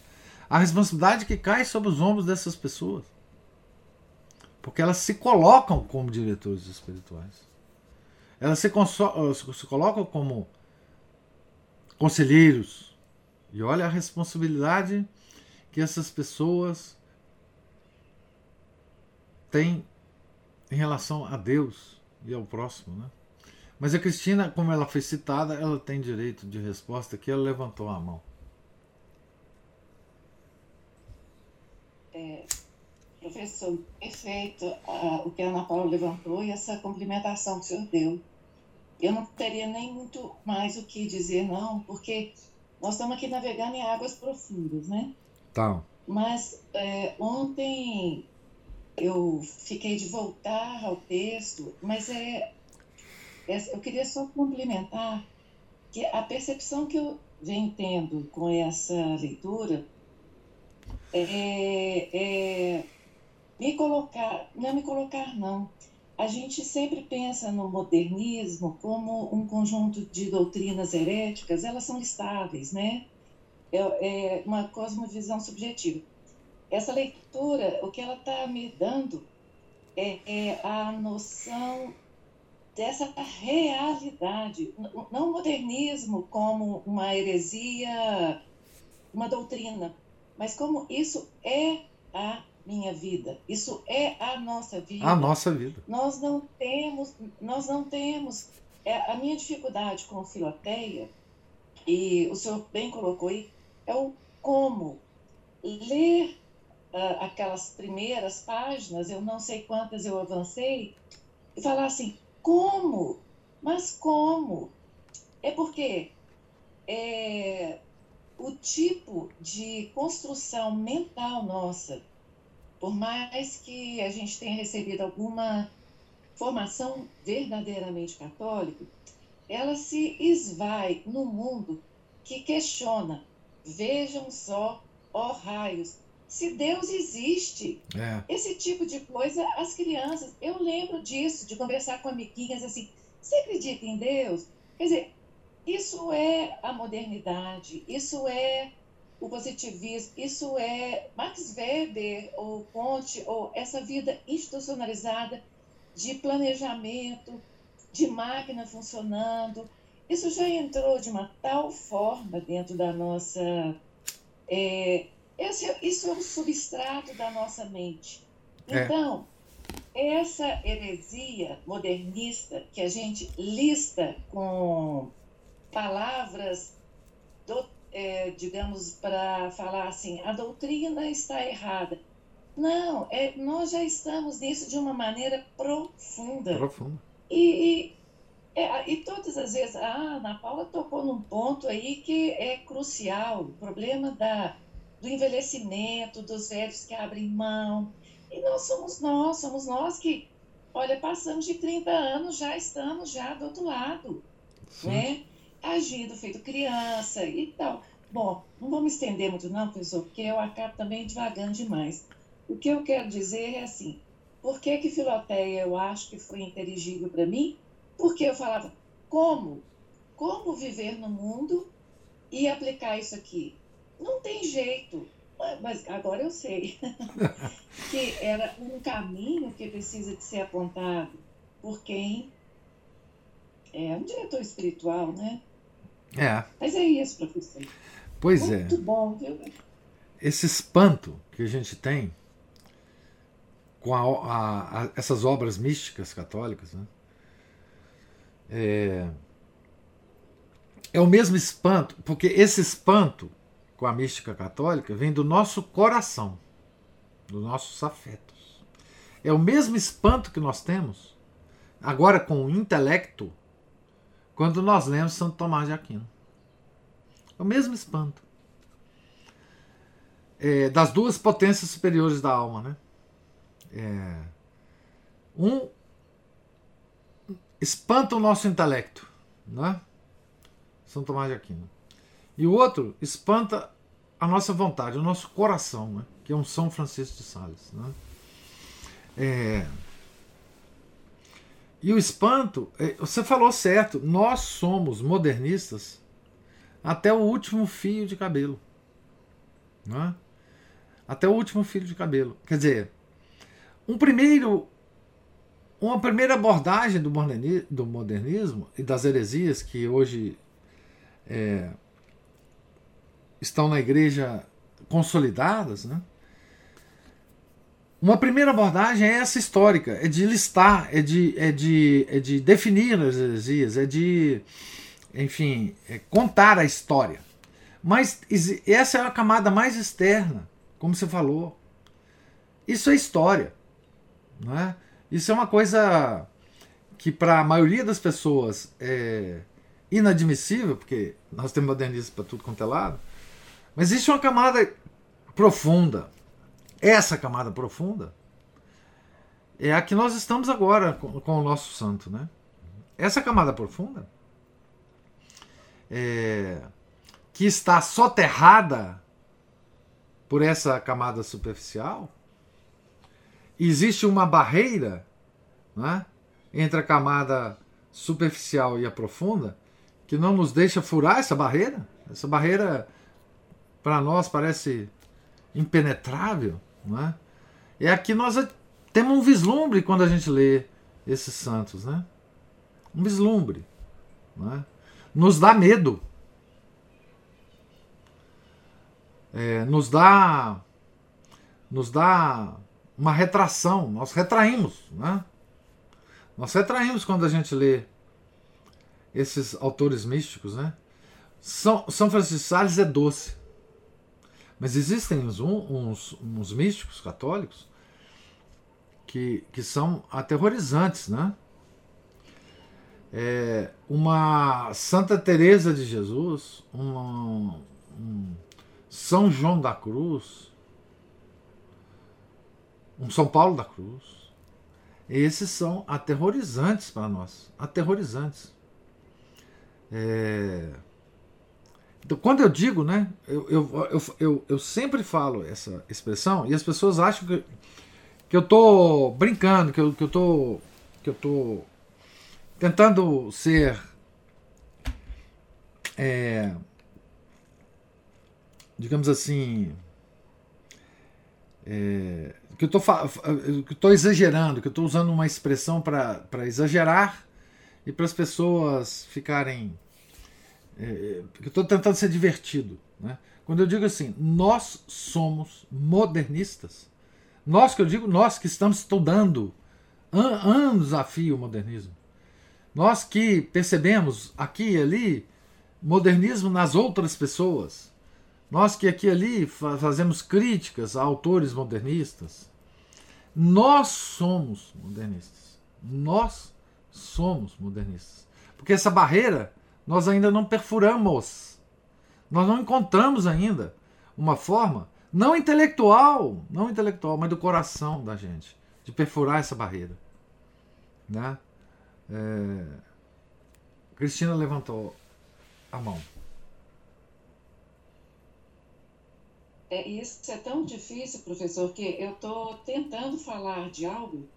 a responsabilidade que cai sobre os ombros dessas pessoas, porque elas se colocam como diretores espirituais, elas se colocam como conselheiros, e olha a responsabilidade que essas pessoas têm em relação a Deus e ao próximo, né? Mas a Cristina, como ela foi citada, ela tem direito de resposta aqui, ela levantou a mão. Professor, perfeito o que a Ana Paula levantou e essa complementação que o senhor deu. Eu não teria nem muito mais o que dizer, não, porque nós estamos aqui navegando em águas profundas, né? Tá. Mas ontem eu fiquei de voltar ao texto, mas eu queria só complementar que a percepção que eu venho tendo com essa leitura é não me colocar. A gente sempre pensa no modernismo como um conjunto de doutrinas heréticas, elas são estáveis, né? É uma cosmovisão subjetiva. Essa leitura, o que ela está me dando é a noção dessa realidade, não o modernismo como uma heresia, uma doutrina, mas como isso é a minha vida, isso é a nossa vida. A nossa vida. Nós não temos a minha dificuldade com Filoteia, e o senhor bem colocou aí, é o como ler aquelas primeiras páginas, eu não sei quantas eu avancei, e falar assim, como? Mas como? É porque o tipo de construção mental nossa, por mais que a gente tenha recebido alguma formação verdadeiramente católica, ela se esvai no mundo que questiona, vejam só, ó raios, se Deus existe, Esse tipo de coisa, as crianças, eu lembro disso, de conversar com amiguinhas assim, você acredita em Deus? Quer dizer, isso é a modernidade, isso é o positivismo, isso é Max Weber ou Conte, ou essa vida institucionalizada de planejamento, de máquina funcionando, isso já entrou de uma tal forma dentro da nossa... Isso é um substrato da nossa mente. Então, essa heresia modernista que a gente lista com palavras, digamos, para falar assim, a doutrina está errada. Não, nós já estamos nisso de uma maneira profunda. E todas as vezes, a Ana Paula tocou num ponto aí que é crucial, o problema do envelhecimento, dos velhos que abrem mão. E nós somos nós que, olha, passamos de 30 anos, já estamos já do outro lado, né? Agindo, feito criança e tal. Bom, não vou me estender muito não, professor, porque eu acabo também divagando demais. O que eu quero dizer é assim, por que Filoteia eu acho que foi inteligível para mim? Porque eu falava, como viver no mundo e aplicar isso aqui? Não tem jeito, mas agora eu sei que era um caminho que precisa de ser apontado por quem é um diretor espiritual, né? Mas é isso, professor. Pois é. Muito bom, viu? Esse espanto que a gente tem com essas obras místicas católicas, né? É o mesmo espanto, porque esse espanto, com a mística católica vem do nosso coração, dos nossos afetos. É o mesmo espanto que nós temos agora com o intelecto quando nós lemos Santo Tomás de Aquino. É o mesmo espanto. Das duas potências superiores da alma, né? Um espanta o nosso intelecto, né? São Tomás de Aquino. E o outro espanta a nossa vontade, o nosso coração, né? Que é um São Francisco de Sales, né? E o espanto, você falou certo, nós somos modernistas até o último fio de cabelo, né? Até o último fio de cabelo. Quer dizer, uma primeira abordagem do modernismo e das heresias que hoje estão na igreja consolidadas, né? Uma primeira abordagem é essa histórica, é de listar, é de definir as heresias, é contar a história. Mas essa é a camada mais externa, como você falou. Isso é história, não é? Isso é uma coisa que para a maioria das pessoas é inadmissível, porque nós temos modernismo para tudo quanto é lado, mas isso é uma camada profunda. Essa camada profunda é a que nós estamos agora com o nosso santo, né? Essa camada profunda que está soterrada por essa camada superficial. Existe uma barreira, né, entre a camada superficial e a profunda, que não nos deixa furar essa barreira. Essa barreira, para nós, parece impenetrável, né? É aqui nós temos um vislumbre quando a gente lê esses santos, né? Um vislumbre, né? Nos dá medo. Nos dá uma retração, nós retraímos, né? Nós retraímos quando a gente lê esses autores místicos, né? São Francisco de Sales é doce, mas existem uns místicos católicos que são aterrorizantes, né? Uma Santa Teresa de Jesus, um São João da Cruz, um São Paulo da Cruz. Esses são aterrorizantes para nós. Aterrorizantes. Quando eu digo, né? Eu sempre falo essa expressão e as pessoas acham que eu estou brincando, que eu estou tentando ser digamos assim, que eu estou exagerando, que eu estou usando uma expressão para exagerar e para as pessoas ficarem... que eu estou tentando ser divertido, né? Quando eu digo assim, nós somos modernistas. Nós que estamos estudando anos a fio o modernismo. Nós que percebemos aqui e ali modernismo nas outras pessoas. Nós que aqui e ali fazemos críticas a autores modernistas, nós somos modernistas. Nós somos modernistas. Porque essa barreira nós ainda não perfuramos. Nós não encontramos ainda uma forma, não intelectual, mas do coração da gente, de perfurar essa barreira, né? Cristina levantou a mão. Isso é tão difícil, professor, que eu estou tentando falar de algo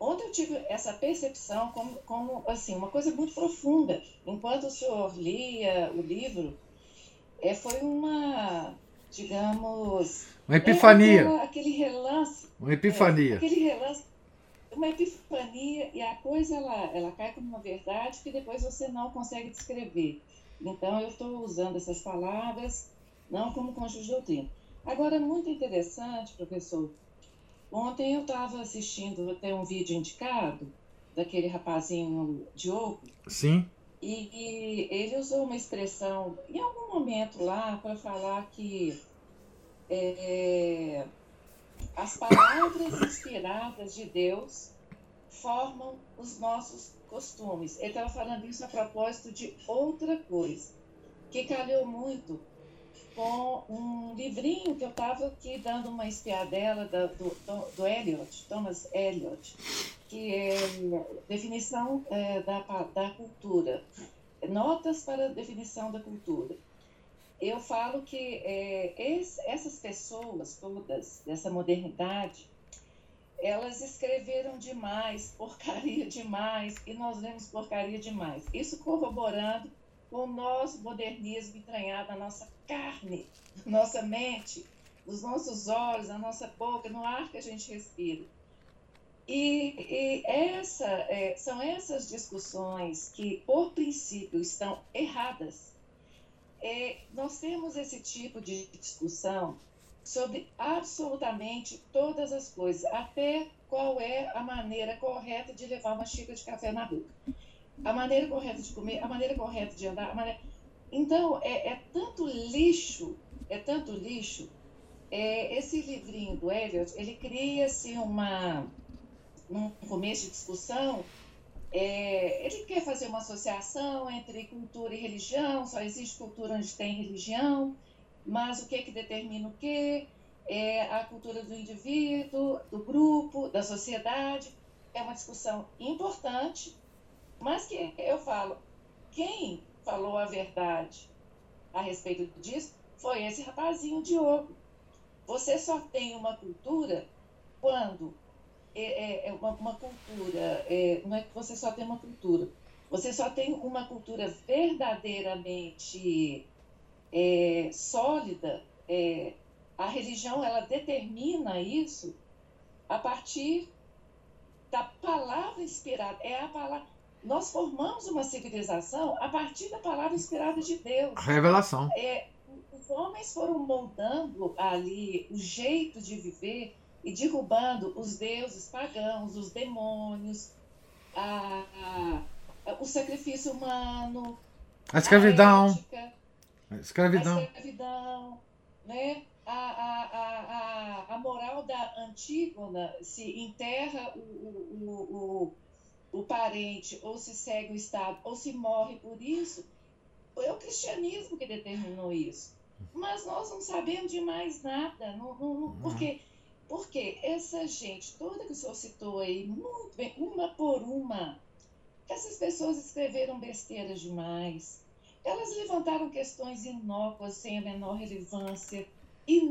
onde eu tive essa percepção como assim, uma coisa muito profunda. Enquanto o senhor lia o livro, foi uma, digamos... uma epifania. Aquele relance. Uma epifania. Aquele relance, uma epifania, e a coisa ela cai como uma verdade que depois você não consegue descrever. Então, eu estou usando essas palavras, não como cônjuge de doutrina. Agora, muito interessante, professor. Ontem eu estava assistindo até um vídeo indicado, daquele rapazinho Diogo. Sim. E ele usou uma expressão, em algum momento lá, para falar que as palavras inspiradas de Deus formam os nossos costumes. Ele estava falando isso a propósito de outra coisa, que calhou muito com um livrinho que eu estava aqui dando uma espiadela do Elliot, Thomas Elliot, que é Definição da Cultura, Notas para Definição da Cultura. Eu falo que essas pessoas todas, dessa modernidade, elas escreveram demais, porcaria demais, e nós lemos porcaria demais. Isso corroborando com o nosso modernismo entranhado na nossa carne, na nossa mente, nos nossos olhos, na nossa boca, no ar que a gente respira. São essas discussões que, por princípio, estão erradas. Nós temos esse tipo de discussão sobre absolutamente todas as coisas, até qual é a maneira correta de levar uma xícara de café na boca, a maneira correta de comer, a maneira correta de andar, Então, é tanto lixo. Esse livrinho do Elliot, ele cria, assim, num começo de discussão, ele quer fazer uma associação entre cultura e religião, só existe cultura onde tem religião, mas o que é que determina o quê? A cultura do indivíduo, do grupo, da sociedade. É uma discussão importante, mas que eu falo, quem falou a verdade a respeito disso foi esse rapazinho, Diogo. Você só tem uma cultura quando... não é que você só tem uma cultura, você só tem uma cultura verdadeiramente sólida. A religião, ela determina isso a partir da palavra inspirada. Nós formamos uma civilização a partir da palavra inspirada de Deus. Revelação. Os homens foram moldando ali o jeito de viver e derrubando os deuses pagãos, os demônios, o sacrifício humano, a escravidão, né? A moral da Antígona, se enterra o parente, ou se segue o Estado, ou se morre por isso. É o cristianismo que determinou isso. Mas nós não sabemos de mais nada, porque essa gente toda que o senhor citou aí, muito bem, uma por uma, essas pessoas escreveram besteiras demais. Elas levantaram questões inócuas, sem a menor relevância. E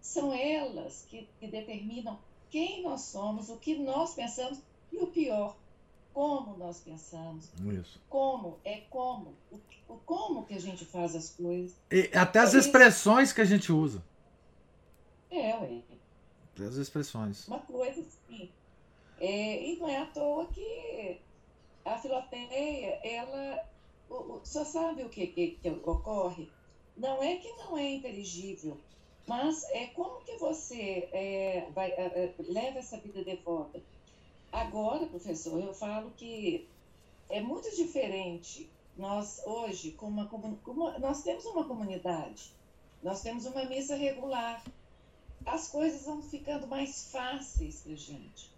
são elas que determinam quem nós somos, o que nós pensamos e, o pior, como nós pensamos. Isso. Como que a gente faz as coisas. E até as expressões que a gente usa. As expressões. Uma coisa assim. E não é à toa que a Filoteia, ela... só sabe o que ocorre? Não é que não é inteligível, mas é como que você leva essa vida devota. Agora, professor, eu falo que é muito diferente. Nós, hoje, nós temos uma comunidade, nós temos uma missa regular. As coisas vão ficando mais fáceis pra gente.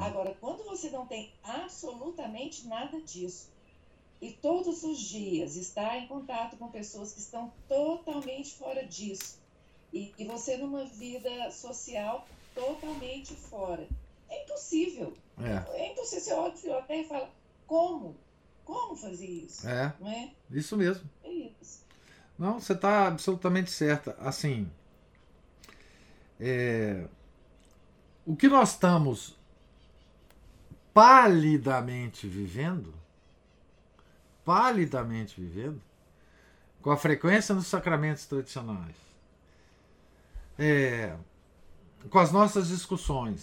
Agora, quando você não tem absolutamente nada disso e todos os dias está em contato com pessoas que estão totalmente fora disso e você numa vida social totalmente fora, é impossível. É impossível. Você olha e até fala, como fazer isso? Não é? Isso mesmo. É isso. Não, você está absolutamente certa. Assim... o que nós estamos palidamente vivendo, com a frequência nos sacramentos tradicionais, com as nossas discussões,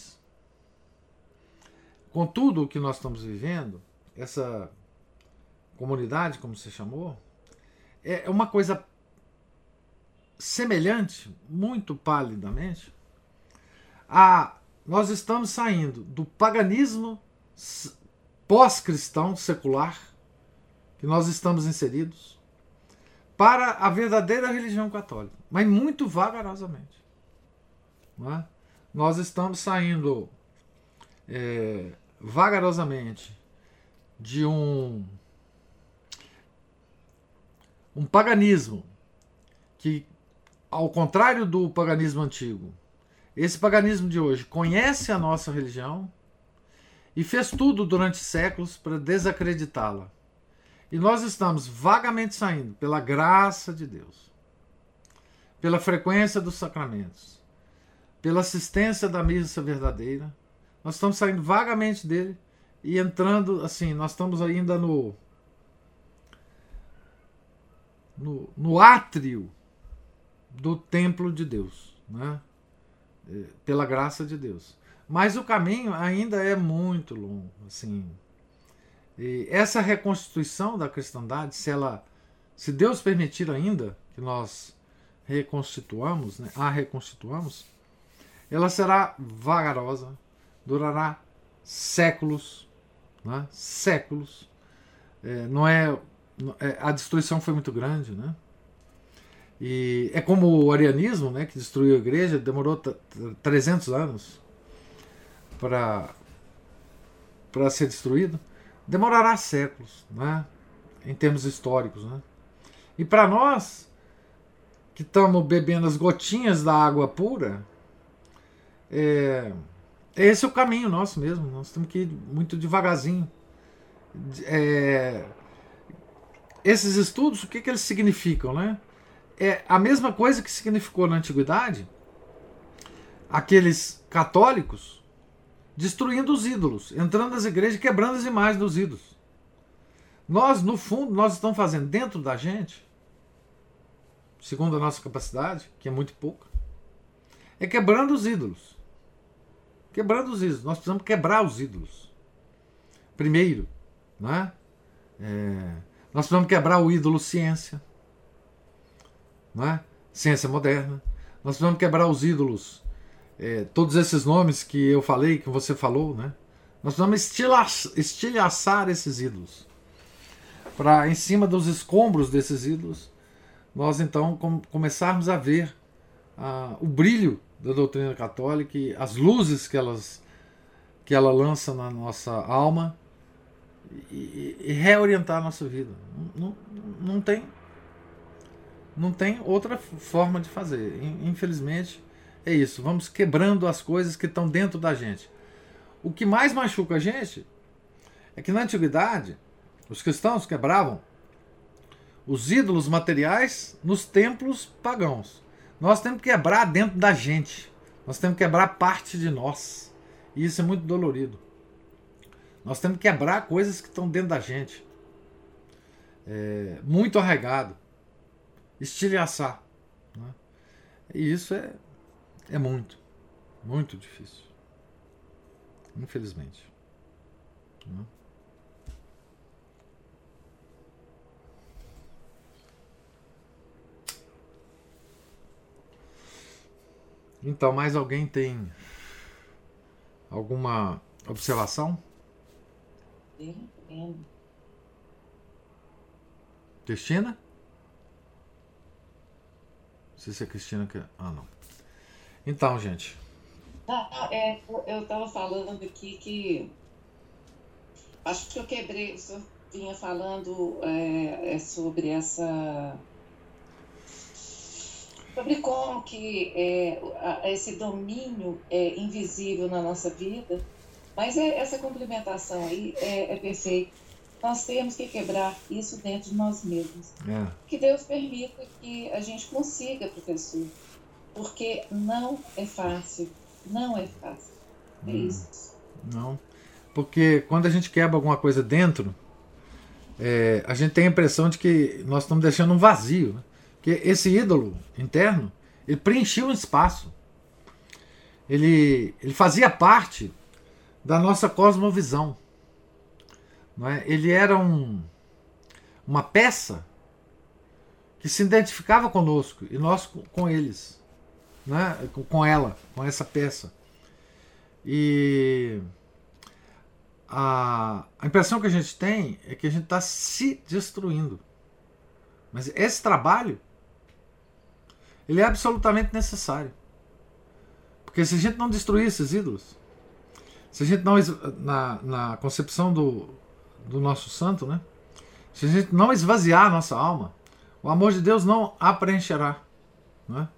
com tudo o que nós estamos vivendo, essa comunidade, como você chamou, é uma coisa semelhante, muito palidamente, nós estamos saindo do paganismo pós-cristão secular que que nós estamos inseridos, para a verdadeira religião católica, mas muito vagarosamente. Não é? Nós estamos saindo vagarosamente de um paganismo que, ao contrário do paganismo antigo, esse paganismo de hoje conhece a nossa religião e fez tudo durante séculos para desacreditá-la. E nós estamos vagamente saindo, pela graça de Deus, pela frequência dos sacramentos, pela assistência da missa verdadeira, nós estamos saindo vagamente dele e entrando, assim, nós estamos ainda no átrio do templo de Deus, né? Pela graça de Deus. Mas o caminho ainda é muito longo, assim. E essa reconstituição da cristandade, se Deus permitir ainda que nós reconstituamos, né, a reconstituamos, ela será vagarosa, durará séculos, né, séculos. A destruição foi muito grande, né? E é como o arianismo, né, que destruiu a igreja, demorou 300 anos para ser destruído. Demorará séculos, né, em termos históricos, né? E para nós que estamos bebendo as gotinhas da água pura, esse é o caminho nosso mesmo. Nós temos que ir muito devagarzinho. Esses estudos, o que eles significam, né? É a mesma coisa que significou na antiguidade aqueles católicos destruindo os ídolos, entrando nas igrejas, quebrando as imagens dos ídolos. Nós, no fundo, nós estamos fazendo dentro da gente, segundo a nossa capacidade, que é muito pouca, é quebrando os ídolos. Quebrando os ídolos. Nós precisamos quebrar os ídolos. Primeiro, né? Nós precisamos quebrar o ídolo ciência, né? Ciência moderna. Nós precisamos quebrar os ídolos, todos esses nomes que eu falei, que você falou, né? Nós precisamos estilhaçar esses ídolos. Para, em cima dos escombros desses ídolos, nós então começarmos a ver o brilho da doutrina católica e as luzes que ela lança na nossa alma e reorientar a nossa vida. Não tem outra forma de fazer. Infelizmente, é isso. Vamos quebrando as coisas que estão dentro da gente. O que mais machuca a gente é que na antiguidade os cristãos quebravam os ídolos materiais nos templos pagãos. Nós temos que quebrar dentro da gente. Nós temos que quebrar parte de nós. E isso é muito dolorido. Nós temos que quebrar coisas que estão dentro da gente. Muito arraigado. Estilhaçar, né? E isso é muito, muito difícil, infelizmente, né? Então, mais alguém tem alguma observação? Cristina? Não sei se a Cristina quer... Ah, não. Então, gente. Eu estava falando aqui que... Acho que eu quebrei... O senhor vinha falando sobre essa... Sobre como que esse domínio é invisível na nossa vida. Mas essa complementação aí é perfeita. Nós temos que quebrar isso dentro de nós mesmos. Que Deus permita que a gente consiga, professor, porque não é fácil, não é fácil. É isso. Não, porque quando a gente quebra alguma coisa dentro, a gente tem a impressão de que nós estamos deixando um vazio, né? Porque esse ídolo interno, ele preenchia um espaço, ele fazia parte da nossa cosmovisão. Não é? Ele era uma peça que se identificava conosco e nós com eles, né? Com ela, com essa peça. E a impressão que a gente tem é que a gente está se destruindo. Mas esse trabalho, ele é absolutamente necessário. Porque se a gente não destruir esses ídolos, se a gente não, na concepção do nosso santo, né? Se a gente não esvaziar a nossa alma, o amor de Deus não a preencherá. Né?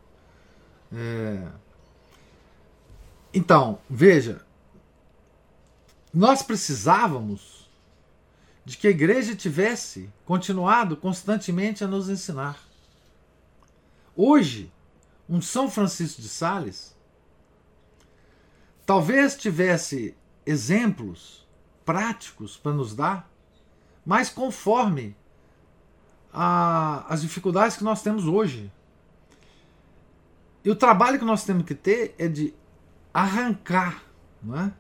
Então, veja, nós precisávamos de que a igreja tivesse continuado constantemente a nos ensinar. Hoje, um São Francisco de Sales talvez tivesse exemplos práticos para nos dar, mas conforme as dificuldades que nós temos hoje. E o trabalho que nós temos que ter é de arrancar, não é,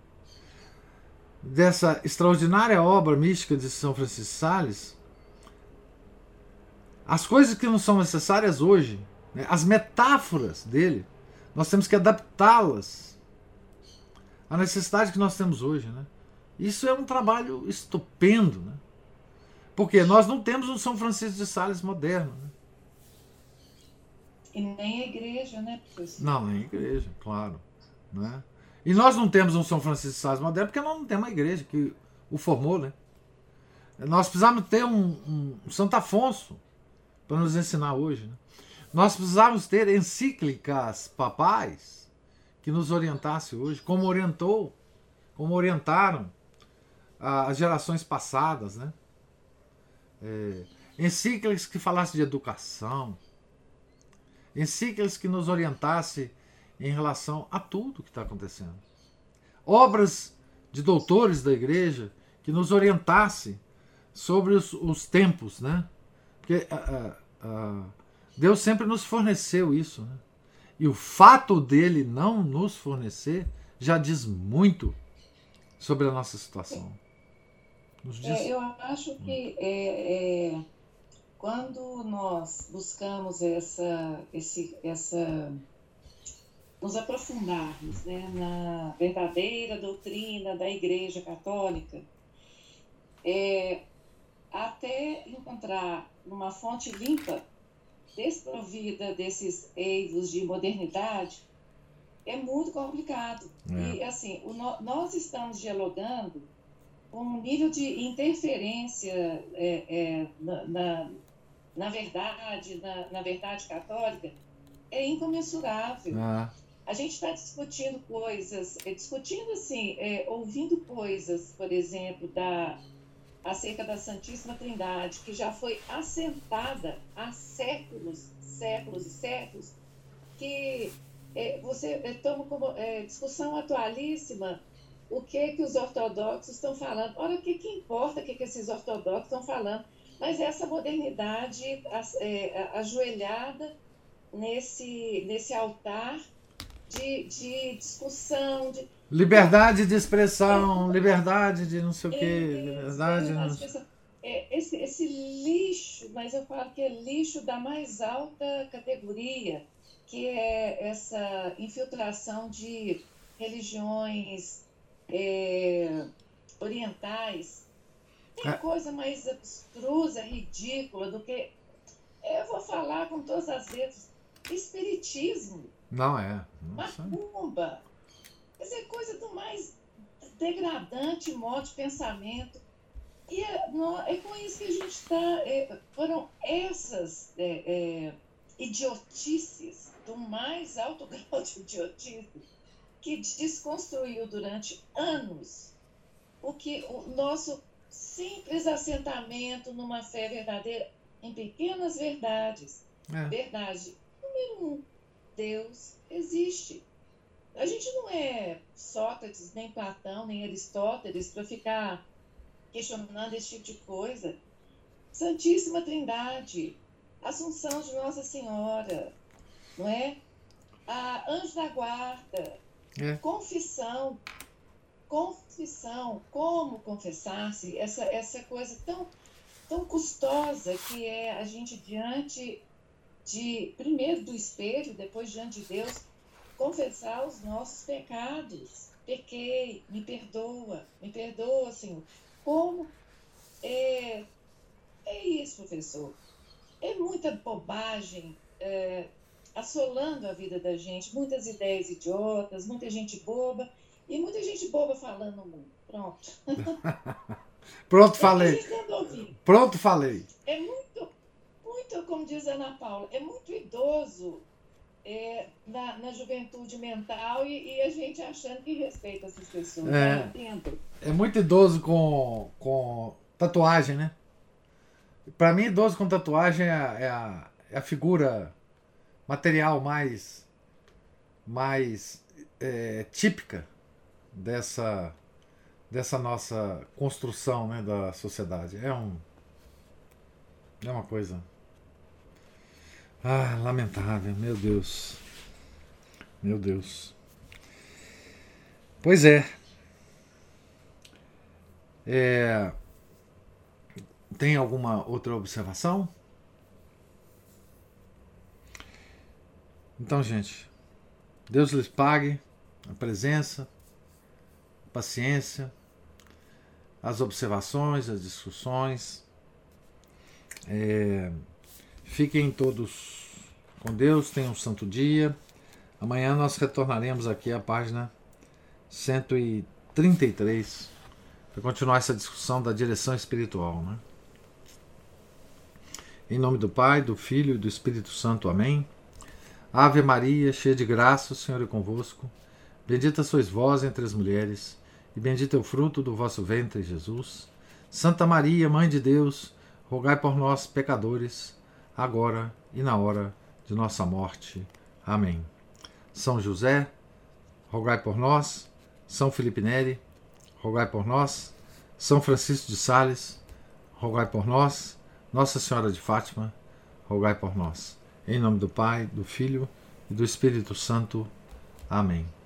dessa extraordinária obra mística de São Francisco de Sales as coisas que não são necessárias hoje, né? As metáforas dele, nós temos que adaptá-las à necessidade que nós temos hoje. Né? Isso é um trabalho estupendo, né? Porque nós não temos um São Francisco de Sales moderno. Né? E nem a igreja, né, professor? Não, nem a igreja, claro. Né? E nós não temos um São Francisco de Sales moderno porque nós não temos uma igreja que o formou. Né? Nós precisamos ter um Santo Afonso para nos ensinar hoje. Né? Nós precisávamos ter encíclicas papais que nos orientassem hoje, como orientaram as gerações passadas. Né? Encíclicas que falassem de educação, encíclicas que nos orientasse em relação a tudo que está acontecendo. Obras de doutores da igreja que nos orientasse sobre os tempos, né? Porque Deus sempre nos forneceu isso, né? E o fato dele não nos fornecer já diz muito sobre a nossa situação. Nos diz... eu acho que quando nós buscamos nos aprofundarmos, né, na verdadeira doutrina da Igreja Católica, até encontrar uma fonte limpa, desprovida desses eivos de modernidade, é muito complicado. E assim, nós estamos dialogando com um nível de interferência na verdade católica, é incomensurável. A gente está discutindo coisas, ouvindo coisas, por exemplo, acerca da Santíssima Trindade, que já foi assentada há séculos, séculos e séculos, que você toma como discussão atualíssima o que os ortodoxos estão falando. Olha, o que importa o que esses ortodoxos estão falando? Mas essa modernidade ajoelhada nesse altar de discussão. Liberdade de expressão, liberdade de não sei o quê. Esse lixo, mas eu falo que é lixo da mais alta categoria, que é essa infiltração de religiões orientais. Tem coisa mais abstrusa, ridícula do que... Eu vou falar com todas as letras. Espiritismo. Não é. Macumba. Essa é coisa do mais degradante modo de pensamento. E é com isso que a gente está... foram essas idiotices, do mais alto grau de idiotice, que desconstruiu durante anos o nosso simples assentamento numa fé verdadeira em pequenas verdades. Verdade número um: Deus existe. A gente não é Sócrates, nem Platão, nem Aristóteles para ficar questionando esse tipo de coisa. Santíssima Trindade, Assunção de Nossa Senhora, não é? A Anjo da Guarda, confissão, como confessar-se, essa coisa tão, tão custosa que é a gente diante primeiro do espelho, depois diante de Deus, confessar os nossos pecados. pequei, me perdoa, Senhor. Como é isso, professor? É muita bobagem assolando a vida da gente, muitas ideias idiotas, muita gente boba, e muita gente boba falando no mundo. Pronto. Pronto, falei. Pronto, falei. É muito, como diz a Ana Paula, é muito idoso na juventude mental e a gente achando que respeita essas pessoas. É muito idoso com tatuagem, né? Pra mim, idoso com tatuagem é a figura material mais típica dessa nossa construção, né, da sociedade. É uma coisa lamentável, meu Deus. Pois é. Tem alguma outra observação? Então, gente, Deus lhes pague a presença, a paciência, as observações, as discussões. Fiquem todos com Deus, tenham um santo dia. Amanhã nós retornaremos aqui à página 133 para continuar essa discussão da direção espiritual, né? Em nome do Pai, do Filho e do Espírito Santo. Amém. Ave Maria, cheia de graça, o Senhor é convosco. Bendita sois vós entre as mulheres, e bendito é o fruto do vosso ventre, Jesus. Santa Maria, Mãe de Deus, rogai por nós, pecadores, agora e na hora de nossa morte. Amém. São José, rogai por nós. São Felipe Neri, rogai por nós. São Francisco de Sales, rogai por nós. Nossa Senhora de Fátima, rogai por nós. Em nome do Pai, do Filho e do Espírito Santo. Amém.